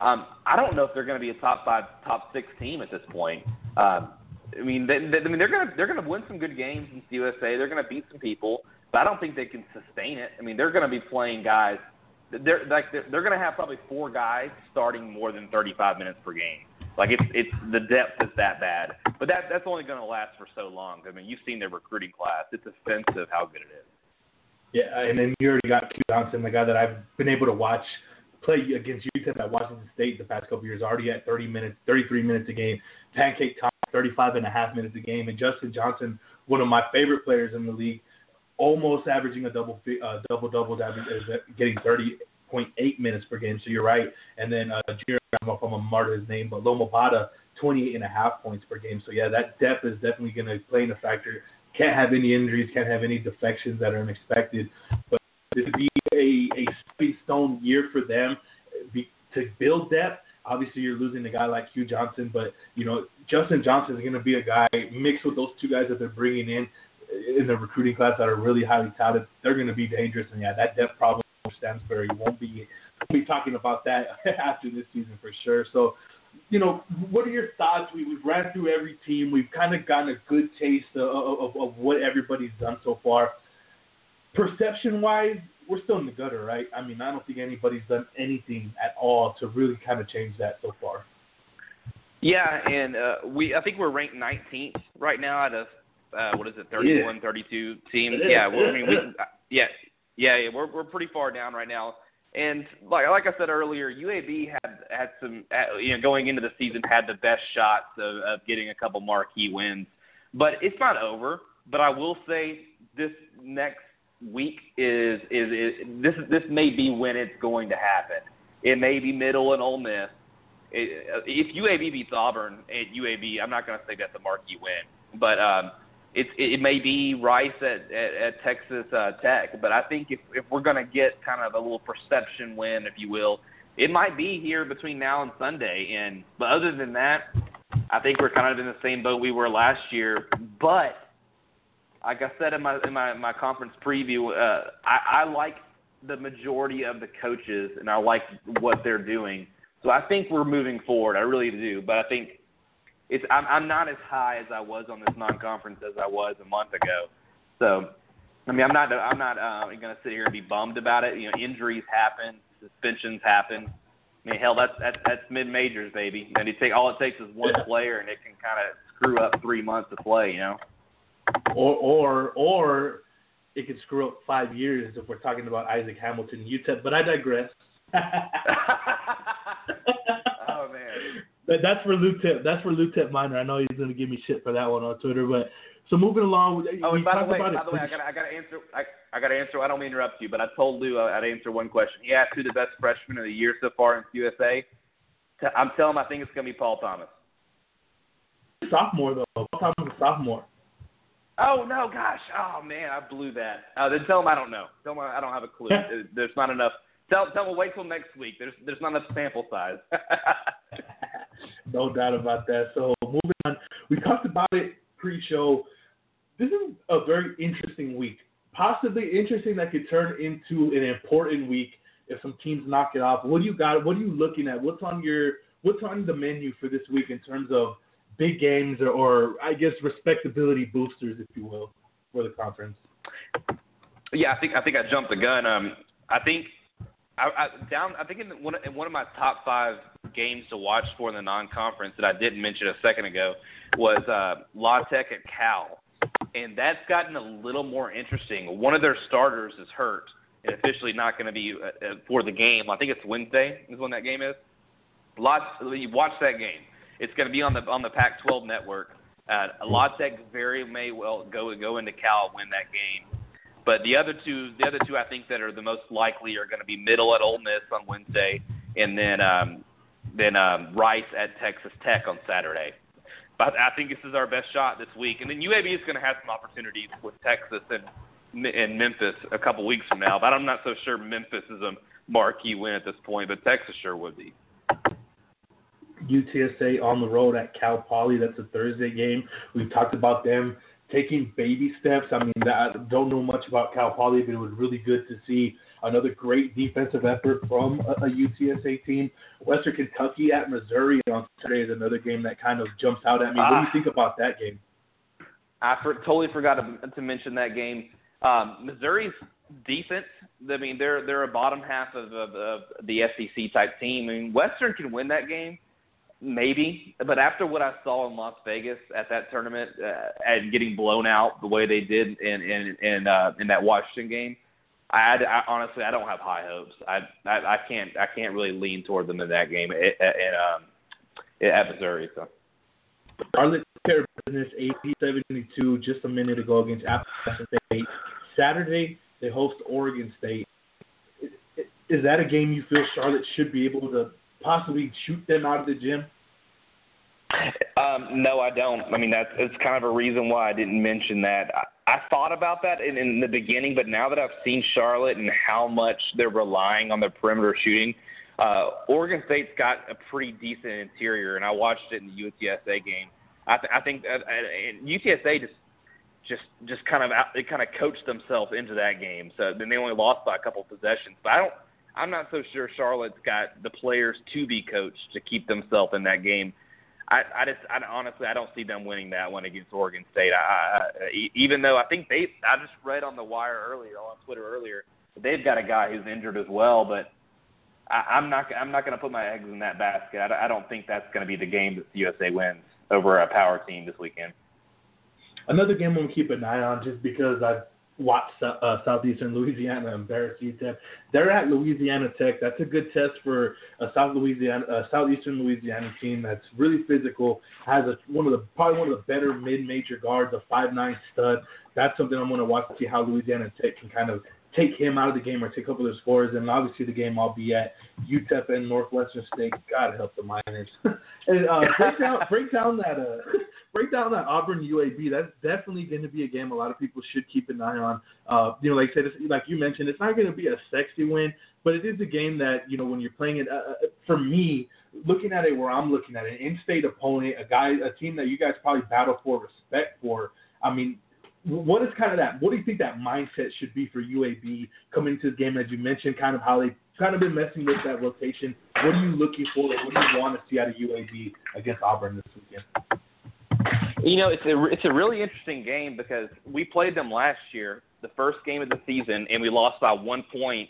Um, I don't know if they're going to be a top five, top six team at this point. Um, I mean, they, they, I mean, they're going to they're going to win some good games in C U S A. They're going to beat some people, but I don't think they can sustain it. I mean, they're going to be playing guys. They're like they're, they're going to have probably four guys starting more than thirty-five minutes per game. Like it's it's the depth is that bad. But that that's only going to last for so long. I mean, you've seen their recruiting class. It's offensive how good it is. Yeah, and then you already got Q Johnson, the guy that I've been able to watch play against U T E P at Washington State the past couple of years, already at thirty minutes, thirty-three minutes a game. Pancake Tom, thirty-five and a half minutes a game. And Justin Johnson, one of my favorite players in the league, almost averaging a double uh, double double, getting thirty point eight minutes per game. So you're right. And then uh, Junior, I'm going to martyr his name, but Lomopata, twenty-eight and a half points per game. So yeah, that depth is definitely going to play in a factor. Can't have any injuries, can't have any defections that are unexpected. But this would be a, a stepping stone year for them be, to build depth. Obviously, you're losing a guy like Q Johnson, but, you know, Justin Johnson is going to be a guy mixed with those two guys that they're bringing in in the recruiting class that are really highly touted. They're going to be dangerous, and, yeah, that depth problem for Stansbury won't be we'll be talking about that after this season for sure. So, you know, what are your thoughts? We, we've ran through every team. We've kind of gotten a good taste of, of, of what everybody's done so far. Perception-wise, we're still in the gutter, right? I mean, I don't think anybody's done anything at all to really kind of change that so far. Yeah, and uh, we I think we're ranked nineteenth right now out of, uh, what is it, thirty-one, yeah. thirty-two teams. Yeah, well, I mean, we, yeah, yeah, yeah, we're we're pretty far down right now. And like like I said earlier, U A B had had some you know going into the season had the best shots of, of getting a couple marquee wins, but it's not over. But I will say this next week is is, is this this may be when it's going to happen. It may be Middle and Ole Miss. It, if U A B beats Auburn at U A B, I'm not going to say that's a marquee win, but um, it it may be Rice at at, at Texas uh, Tech. But I think if if we're going to get kind of a little perception win, if you will, it might be here between now and Sunday. And but other than that, I think we're kind of in the same boat we were last year. But like I said in my in my, my conference preview, uh, I, I like the majority of the coaches and I like what they're doing. So I think we're moving forward. I really do. But I think it's I'm, I'm not as high as I was on this non-conference as I was a month ago. So, I mean, I'm not I'm not uh, going to sit here and be bummed about it. You know, injuries happen, suspensions happen. I mean, hell, that's that's, that's mid-majors, baby. And you take all it takes is one player, and it can kind of screw up three months of play, you know. Or or or it could screw up five years if we're talking about Isaac Hamilton, U T E P. But I digress. Oh man. That's for Lieutenant. That's for Lieutenant Minor. I know he's gonna give me shit for that one on Twitter. But so moving along. Oh, and by the way, by the way, I gotta, I gotta answer. I, I gotta answer. I don't mean to interrupt you, but I told Lou I'd answer one question. He asked who the best freshman of the year so far in U S A. I'm telling him I think it's gonna be Paul Thomas. Sophomore though. Paul Thomas is sophomore. Oh no, gosh. Oh man, I blew that. Uh, then tell him I don't know. Tell him I don't have a clue. There's not enough. Tell tell him wait till next week. There's there's not enough sample size. No doubt about that. So moving on, we talked about it pre-show. This is a very interesting week, possibly interesting that could turn into an important week if some teams knock it off. What do you got? What are you looking at? What's on your what's on the menu for this week in terms of big games or, or I guess respectability boosters, if you will, for the conference? Yeah, I think I think I jumped the gun. Um, I think. I, I, down, I think in, the, one, in one of my top five games to watch for in the non-conference that I didn't mention a second ago was uh, La Tech at Cal, and that's gotten a little more interesting. One of their starters is hurt and officially not going to be uh, for the game. I think it's Wednesday is when that game is. La, you watch that game. It's going to be on the on the Pac twelve network. Uh, La Tech very may well go go into Cal and win that game. But the other two, the other two, I think that are the most likely are going to be Middle at Ole Miss on Wednesday, and then um, then um, Rice at Texas Tech on Saturday. But I think this is our best shot this week. And then U A B is going to have some opportunities with Texas and and Memphis a couple weeks from now. But I'm not so sure Memphis is a marquee win at this point, but Texas sure would be. U T S A on the road at Cal Poly. That's a Thursday game. We've talked about them taking baby steps. I mean, I don't know much about Cal Poly, but it was really good to see Another great defensive effort from a, a U T S A team. Western Kentucky at Missouri on Saturday is another game that kind of jumps out at me. What do you think about that game? I for, totally forgot to, to mention that game. Um, Missouri's defense, I mean, they're they're a bottom half of, of, of the S E C-type team. I mean, Western can win that game, maybe. But after what I saw in Las Vegas at that tournament uh, and getting blown out the way they did in in in, uh, in that Washington game, I, I honestly I don't have high hopes. I, I I can't I can't really lean toward them in that game at, at, at, um, at Missouri. So. Charlotte business eighty seventy-two just a minute ago against Appalachian State. Saturday they host Oregon State. Is that a game you feel Charlotte should be able to possibly shoot them out of the gym? Um, no, I don't. I mean, that's it's kind of a reason why I didn't mention that. I, I thought about that in, in the beginning, but now that I've seen Charlotte and how much they're relying on their perimeter shooting, uh, Oregon State's got a pretty decent interior, and I watched it in the U T S A game. I, th- I think uh, and U T S A just just just kind of out, they kind of coached themselves into that game. So then they only lost by a couple of possessions. But I don't, I'm not so sure Charlotte's got the players to be coached to keep themselves in that game. I, I just I, honestly I don't see them winning that one against Oregon State. I, I, even though I think they I just read on the wire earlier on Twitter earlier that they've got a guy who's injured as well, but. I, I'm not. I'm not going to put my eggs in that basket. I, I don't think that's going to be the game that the U S A wins over a power team this weekend. Another game I'm keep an eye on, just because I've watched uh, Southeastern Louisiana embarrass U T E P. They're at Louisiana Tech. That's a good test for a South Louisiana, a Southeastern Louisiana team that's really physical. Has a, one of the probably one of the better mid-major guards, a five nine stud. That's something I'm going to watch to see how Louisiana Tech can kind of. Take him out of the game or take a couple of their scores, and obviously the game I'll be at, U T E P and Northwestern State. God help the Miners. and uh, break down, break down that, uh, break down that Auburn U A B. That's definitely going to be a game a lot of people should keep an eye on. Uh, you know, like I said, it's, like you mentioned, it's not going to be a sexy win, but it is a game that you know when you're playing it. Uh, for me, looking at it where I'm looking at it, an in-state opponent, a guy, a team that you guys probably battle for respect for. I mean. What is kind of that? What do you think that mindset should be for U A B coming into the game? As you mentioned, kind of how they've kind of been messing with that rotation. What are you looking for? What do you want to see out of U A B against Auburn this weekend? You know, it's a, it's a really interesting game because we played them last year, the first game of the season, and we lost by one point.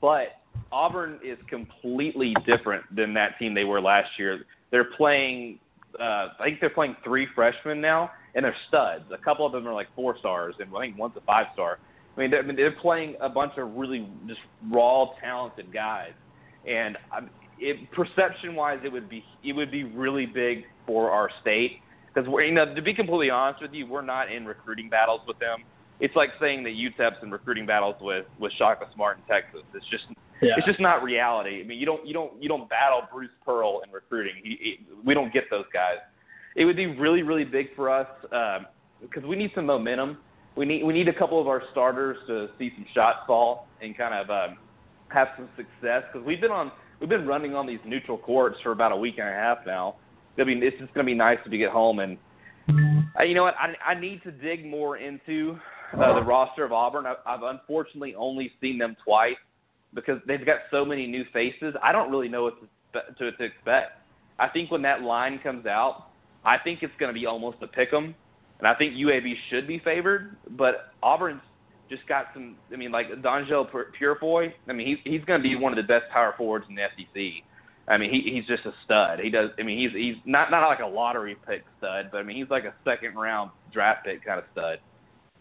But Auburn is completely different than that team they were last year. They're playing uh, – I think they're playing three freshmen now. And they're studs. A couple of them are like four stars, and I think one's a five star. I mean, they're, I mean, they're playing a bunch of really just raw, talented guys. And um, it, perception-wise, it would be it would be really big for our state because we're you know to be completely honest with you, we're not in recruiting battles with them. It's like saying that U T E P's in recruiting battles with with Shaka Smart in Texas. It's just yeah. it's just not reality. I mean, you don't you don't you don't battle Bruce Pearl in recruiting. He, he, we don't get those guys. It would be really, really big for us because um, we need some momentum. We need we need a couple of our starters to see some shots fall and kind of um, have some success because we've been on we've been running on these neutral courts for about a week and a half now. I mean, it's just going to be nice to get home and uh, you know what? I, I need to dig more into uh, the roster of Auburn. I, I've unfortunately only seen them twice because they've got so many new faces. I don't really know what to, to, to expect. I think when that line comes out. I think it's going to be almost a pick 'em, and I think U A B should be favored. But Auburn's just got some. I mean, like Donjel Purefoy. I mean, he's he's going to be one of the best power forwards in the S E C. I mean, he he's just a stud. He does. I mean, he's he's not not like a lottery pick stud, but I mean, he's like a second round draft pick kind of stud.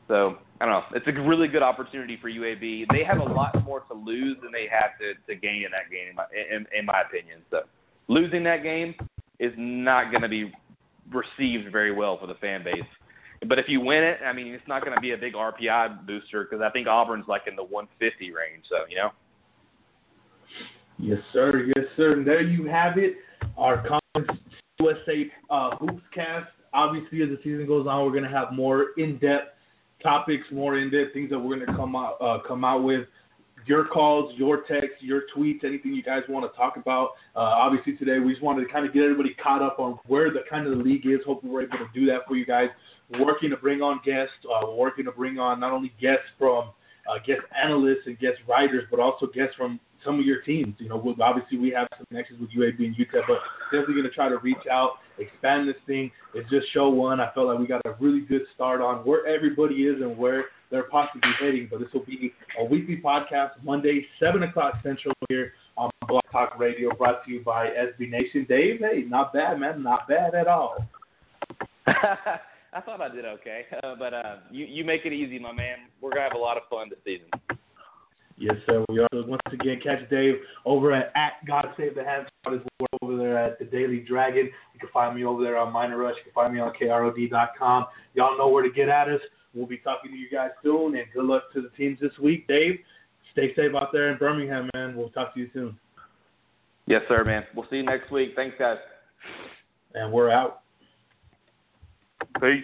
So I don't know. It's a really good opportunity for U A B. They have a lot more to lose than they have to, to gain in that game, in my in, in my opinion. So losing that game is not going to be received very well for the fan base. But if you win it, I mean, it's not going to be a big R P I booster because I think Auburn's like in the one fifty range, so, you know. Yes, sir. Yes, sir. And there you have it. Our Conference U S A uh, Hoops Cast. Obviously, as the season goes on, we're going to have more in-depth topics, more in-depth things that we're going to come out, uh, come out with. Your calls, your texts, your tweets, anything you guys want to talk about. Uh, obviously today we just wanted to kind of get everybody caught up on where the kind of the league is. Hopefully we're able to do that for you guys. We're working to bring on guests. Uh, we're working to bring on not only guests from uh, guest analysts and guest writers, but also guests from some of your teams. You know, we'll, obviously we have some connections with U A B and U T E P, but definitely going to try to reach out, expand this thing. It's just show one. I felt like we got a really good start on where everybody is and where they're possibly heading. But this will be a weekly podcast, Monday, seven o'clock Central here on Block Talk Radio, brought to you by S B Nation. Dave, hey, not bad, man. Not bad at all. I thought I did okay. Uh, but uh, you, you make it easy, my man. We're going to have a lot of fun this season. Yes, sir. We are. So once again, catch Dave over at, at God Save the Ham Squad, over there at the Daily Dragon. You can find me over there on Minor Rush. You can find me on K R O D dot com. Y'all know where to get at us. We'll be talking to you guys soon, and good luck to the teams this week. Dave, stay safe out there in Birmingham, man. We'll talk to you soon. Yes, sir, man. We'll see you next week. Thanks, guys. And we're out. Peace.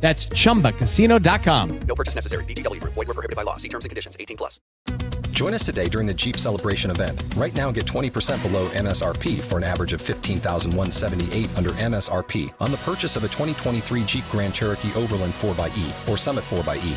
That's chumba casino dot com. No purchase necessary. V G W Group. Void where prohibited by law. See terms and conditions. eighteen plus. Join us today during the Jeep Celebration event. Right now, get twenty percent below M S R P for an average of fifteen thousand one hundred seventy-eight dollars under M S R P on the purchase of a twenty twenty-three Jeep Grand Cherokee Overland four by E or Summit four by E.